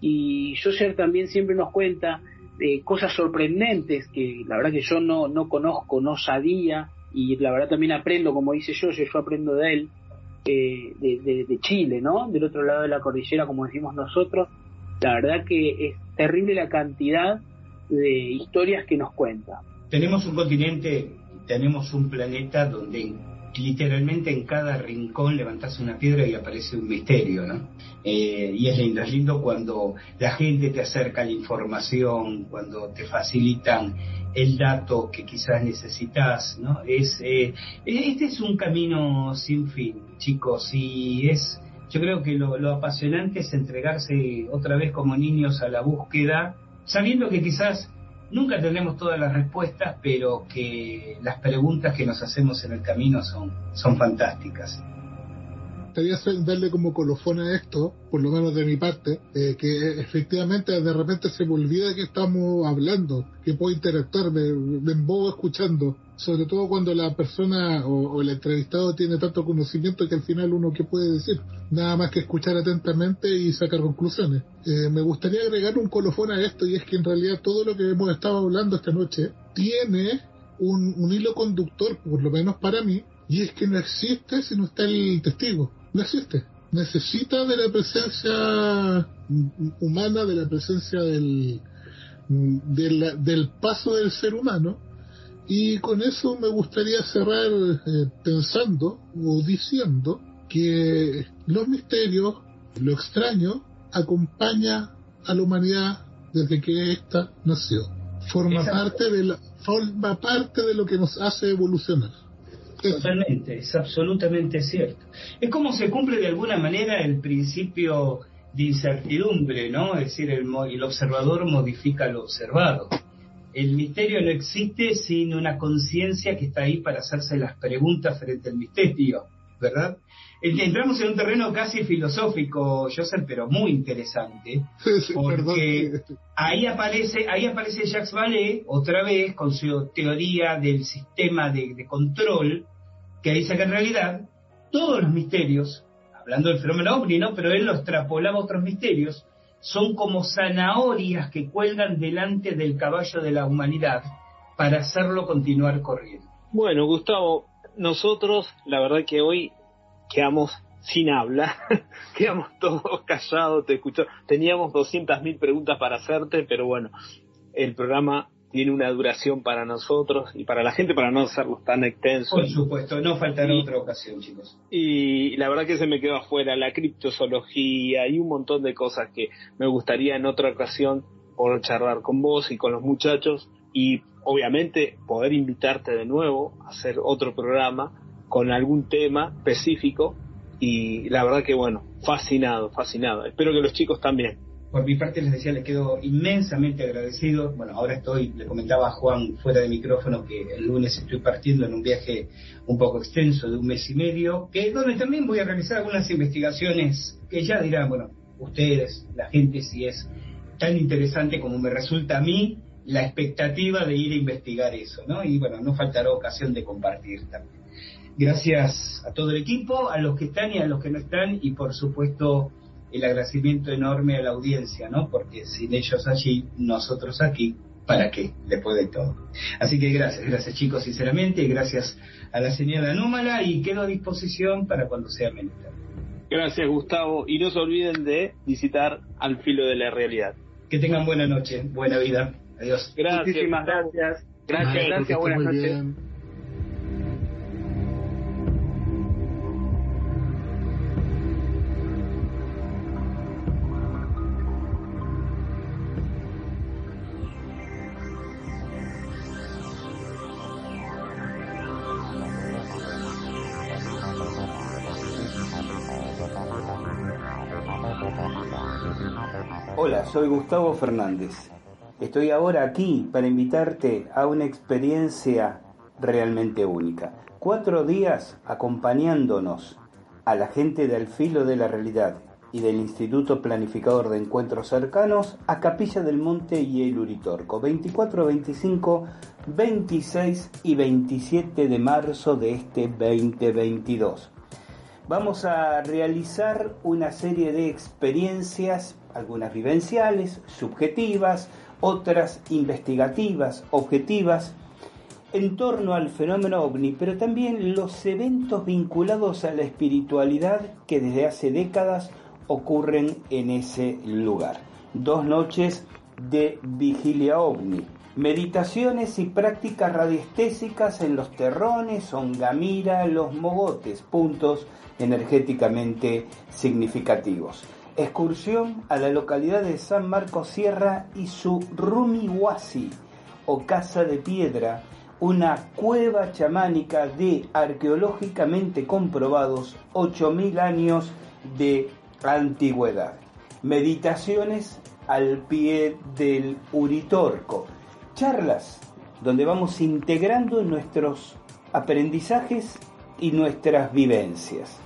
Y José también siempre nos cuenta cosas sorprendentes que la verdad que yo no conozco, no sabía, y la verdad también aprendo, como dice yo aprendo de él, de Chile, ¿no? Del otro lado de la cordillera, como decimos nosotros. La verdad que es terrible la cantidad de historias que nos cuenta. Tenemos un continente, tenemos un planeta donde literalmente en cada rincón levantás una piedra y aparece un misterio, ¿no? Y es lindo cuando la gente te acerca la información, cuando te facilitan el dato que quizás necesitas, ¿no? Este es un camino sin fin, chicos, y yo creo que lo apasionante es entregarse otra vez como niños a la búsqueda, sabiendo que quizás nunca tendremos todas las respuestas, pero que las preguntas que nos hacemos en el camino son fantásticas. Quería darle como colofón a esto, por lo menos de mi parte, que efectivamente de repente se me olvida que estamos hablando, que puedo interactuar, me embobo escuchando, sobre todo cuando la persona o el entrevistado tiene tanto conocimiento que al final uno qué puede decir, nada más que escuchar atentamente y sacar conclusiones. Me gustaría agregar un colofón a esto, y es que en realidad todo lo que hemos estado hablando esta noche tiene un hilo conductor, por lo menos para mí, y es que no existe si no está el testigo. No existe. Necesita de la presencia humana, de la presencia del paso del ser humano. Y con eso me gustaría cerrar pensando o diciendo que los misterios, lo extraño, acompaña a la humanidad desde que ésta nació. Forma parte de lo que nos hace evolucionar. Totalmente, es absolutamente cierto. Es como se cumple de alguna manera el principio de incertidumbre, ¿no? Es decir, el observador modifica lo observado. El misterio no existe sin una conciencia que está ahí para hacerse las preguntas frente al misterio. ¿verdad? Entramos en un terreno casi filosófico, Joseph, pero muy interesante, porque ahí aparece Jacques Vallée otra vez con su teoría del sistema de control, que dice que en realidad todos los misterios, hablando del fenómeno ovni, ¿no?, pero él lo extrapolaba a otros misterios, son como zanahorias que cuelgan delante del caballo de la humanidad para hacerlo continuar corriendo. Bueno, Gustavo, nosotros, la verdad que hoy quedamos sin habla, quedamos todos callados, te escuchó. Teníamos 200.000 preguntas para hacerte, pero bueno, el programa tiene una duración para nosotros y para la gente, para no hacerlos tan extensos. Por supuesto, no faltará otra ocasión, chicos. Y la verdad que se me quedó afuera la criptozoología y un montón de cosas que me gustaría en otra ocasión poder charlar con vos y con los muchachos, y obviamente poder invitarte de nuevo a hacer otro programa con algún tema específico. Y la verdad que bueno, fascinado, espero que los chicos también. Por mi parte, les decía, les quedo inmensamente agradecido. Bueno, ahora le comentaba a Juan fuera de micrófono que el lunes estoy partiendo en un viaje un poco extenso de 1 mes y medio, donde también voy a realizar algunas investigaciones que ya dirán, bueno, ustedes, la gente, si es tan interesante como me resulta a mí la expectativa de ir a investigar eso, ¿no? Y bueno, no faltará ocasión de compartir también. Gracias a todo el equipo, a los que están y a los que no están, y por supuesto el agradecimiento enorme a la audiencia, ¿no? Porque sin ellos allí, nosotros aquí, ¿para qué? Después de todo. Así que gracias chicos, sinceramente, gracias a la señal anómala, y quedo a disposición para cuando sea menester. Gracias, Gustavo, y no se olviden de visitar Al Filo de la Realidad. Que tengan buena noche, buena vida. Adiós. Gracias. Muchísimas gracias. Gracias, buenas noches. Hola, soy Gustavo Fernández. Estoy ahora aquí para invitarte a una experiencia realmente única. 4 días acompañándonos a la gente del Filo de la Realidad y del Instituto Planificador de Encuentros Cercanos a Capilla del Monte y el Uritorco, 24, 25, 26 y 27 de marzo de este 2022. Vamos a realizar una serie de experiencias, algunas vivenciales, subjetivas, otras investigativas, objetivas, en torno al fenómeno ovni, pero también los eventos vinculados a la espiritualidad que desde hace décadas ocurren en ese lugar. 2 noches de vigilia ovni, meditaciones y prácticas radiestésicas en los terrones, Ongamira, los mogotes, puntos energéticamente significativos. Excursión a la localidad de San Marcos Sierra y su Rumihuasi, o Casa de Piedra, una cueva chamánica de arqueológicamente comprobados 8.000 años de antigüedad. Meditaciones al pie del Uritorco. Charlas donde vamos integrando nuestros aprendizajes y nuestras vivencias.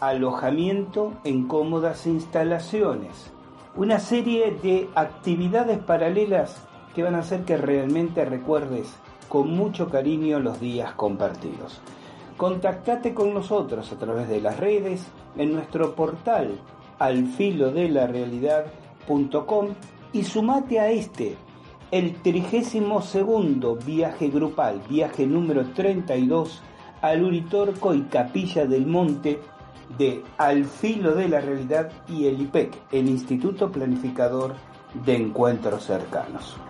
Alojamiento en cómodas instalaciones, una serie de actividades paralelas que van a hacer que realmente recuerdes con mucho cariño los días compartidos. Contactate con nosotros a través de las redes, en nuestro portal alfilodelarealidad.com, y sumate a el 32º viaje grupal, viaje número 32 al Uritorco y Capilla del Monte de Al Filo de la Realidad y el IPEC, el Instituto Planificador de Encuentros Cercanos.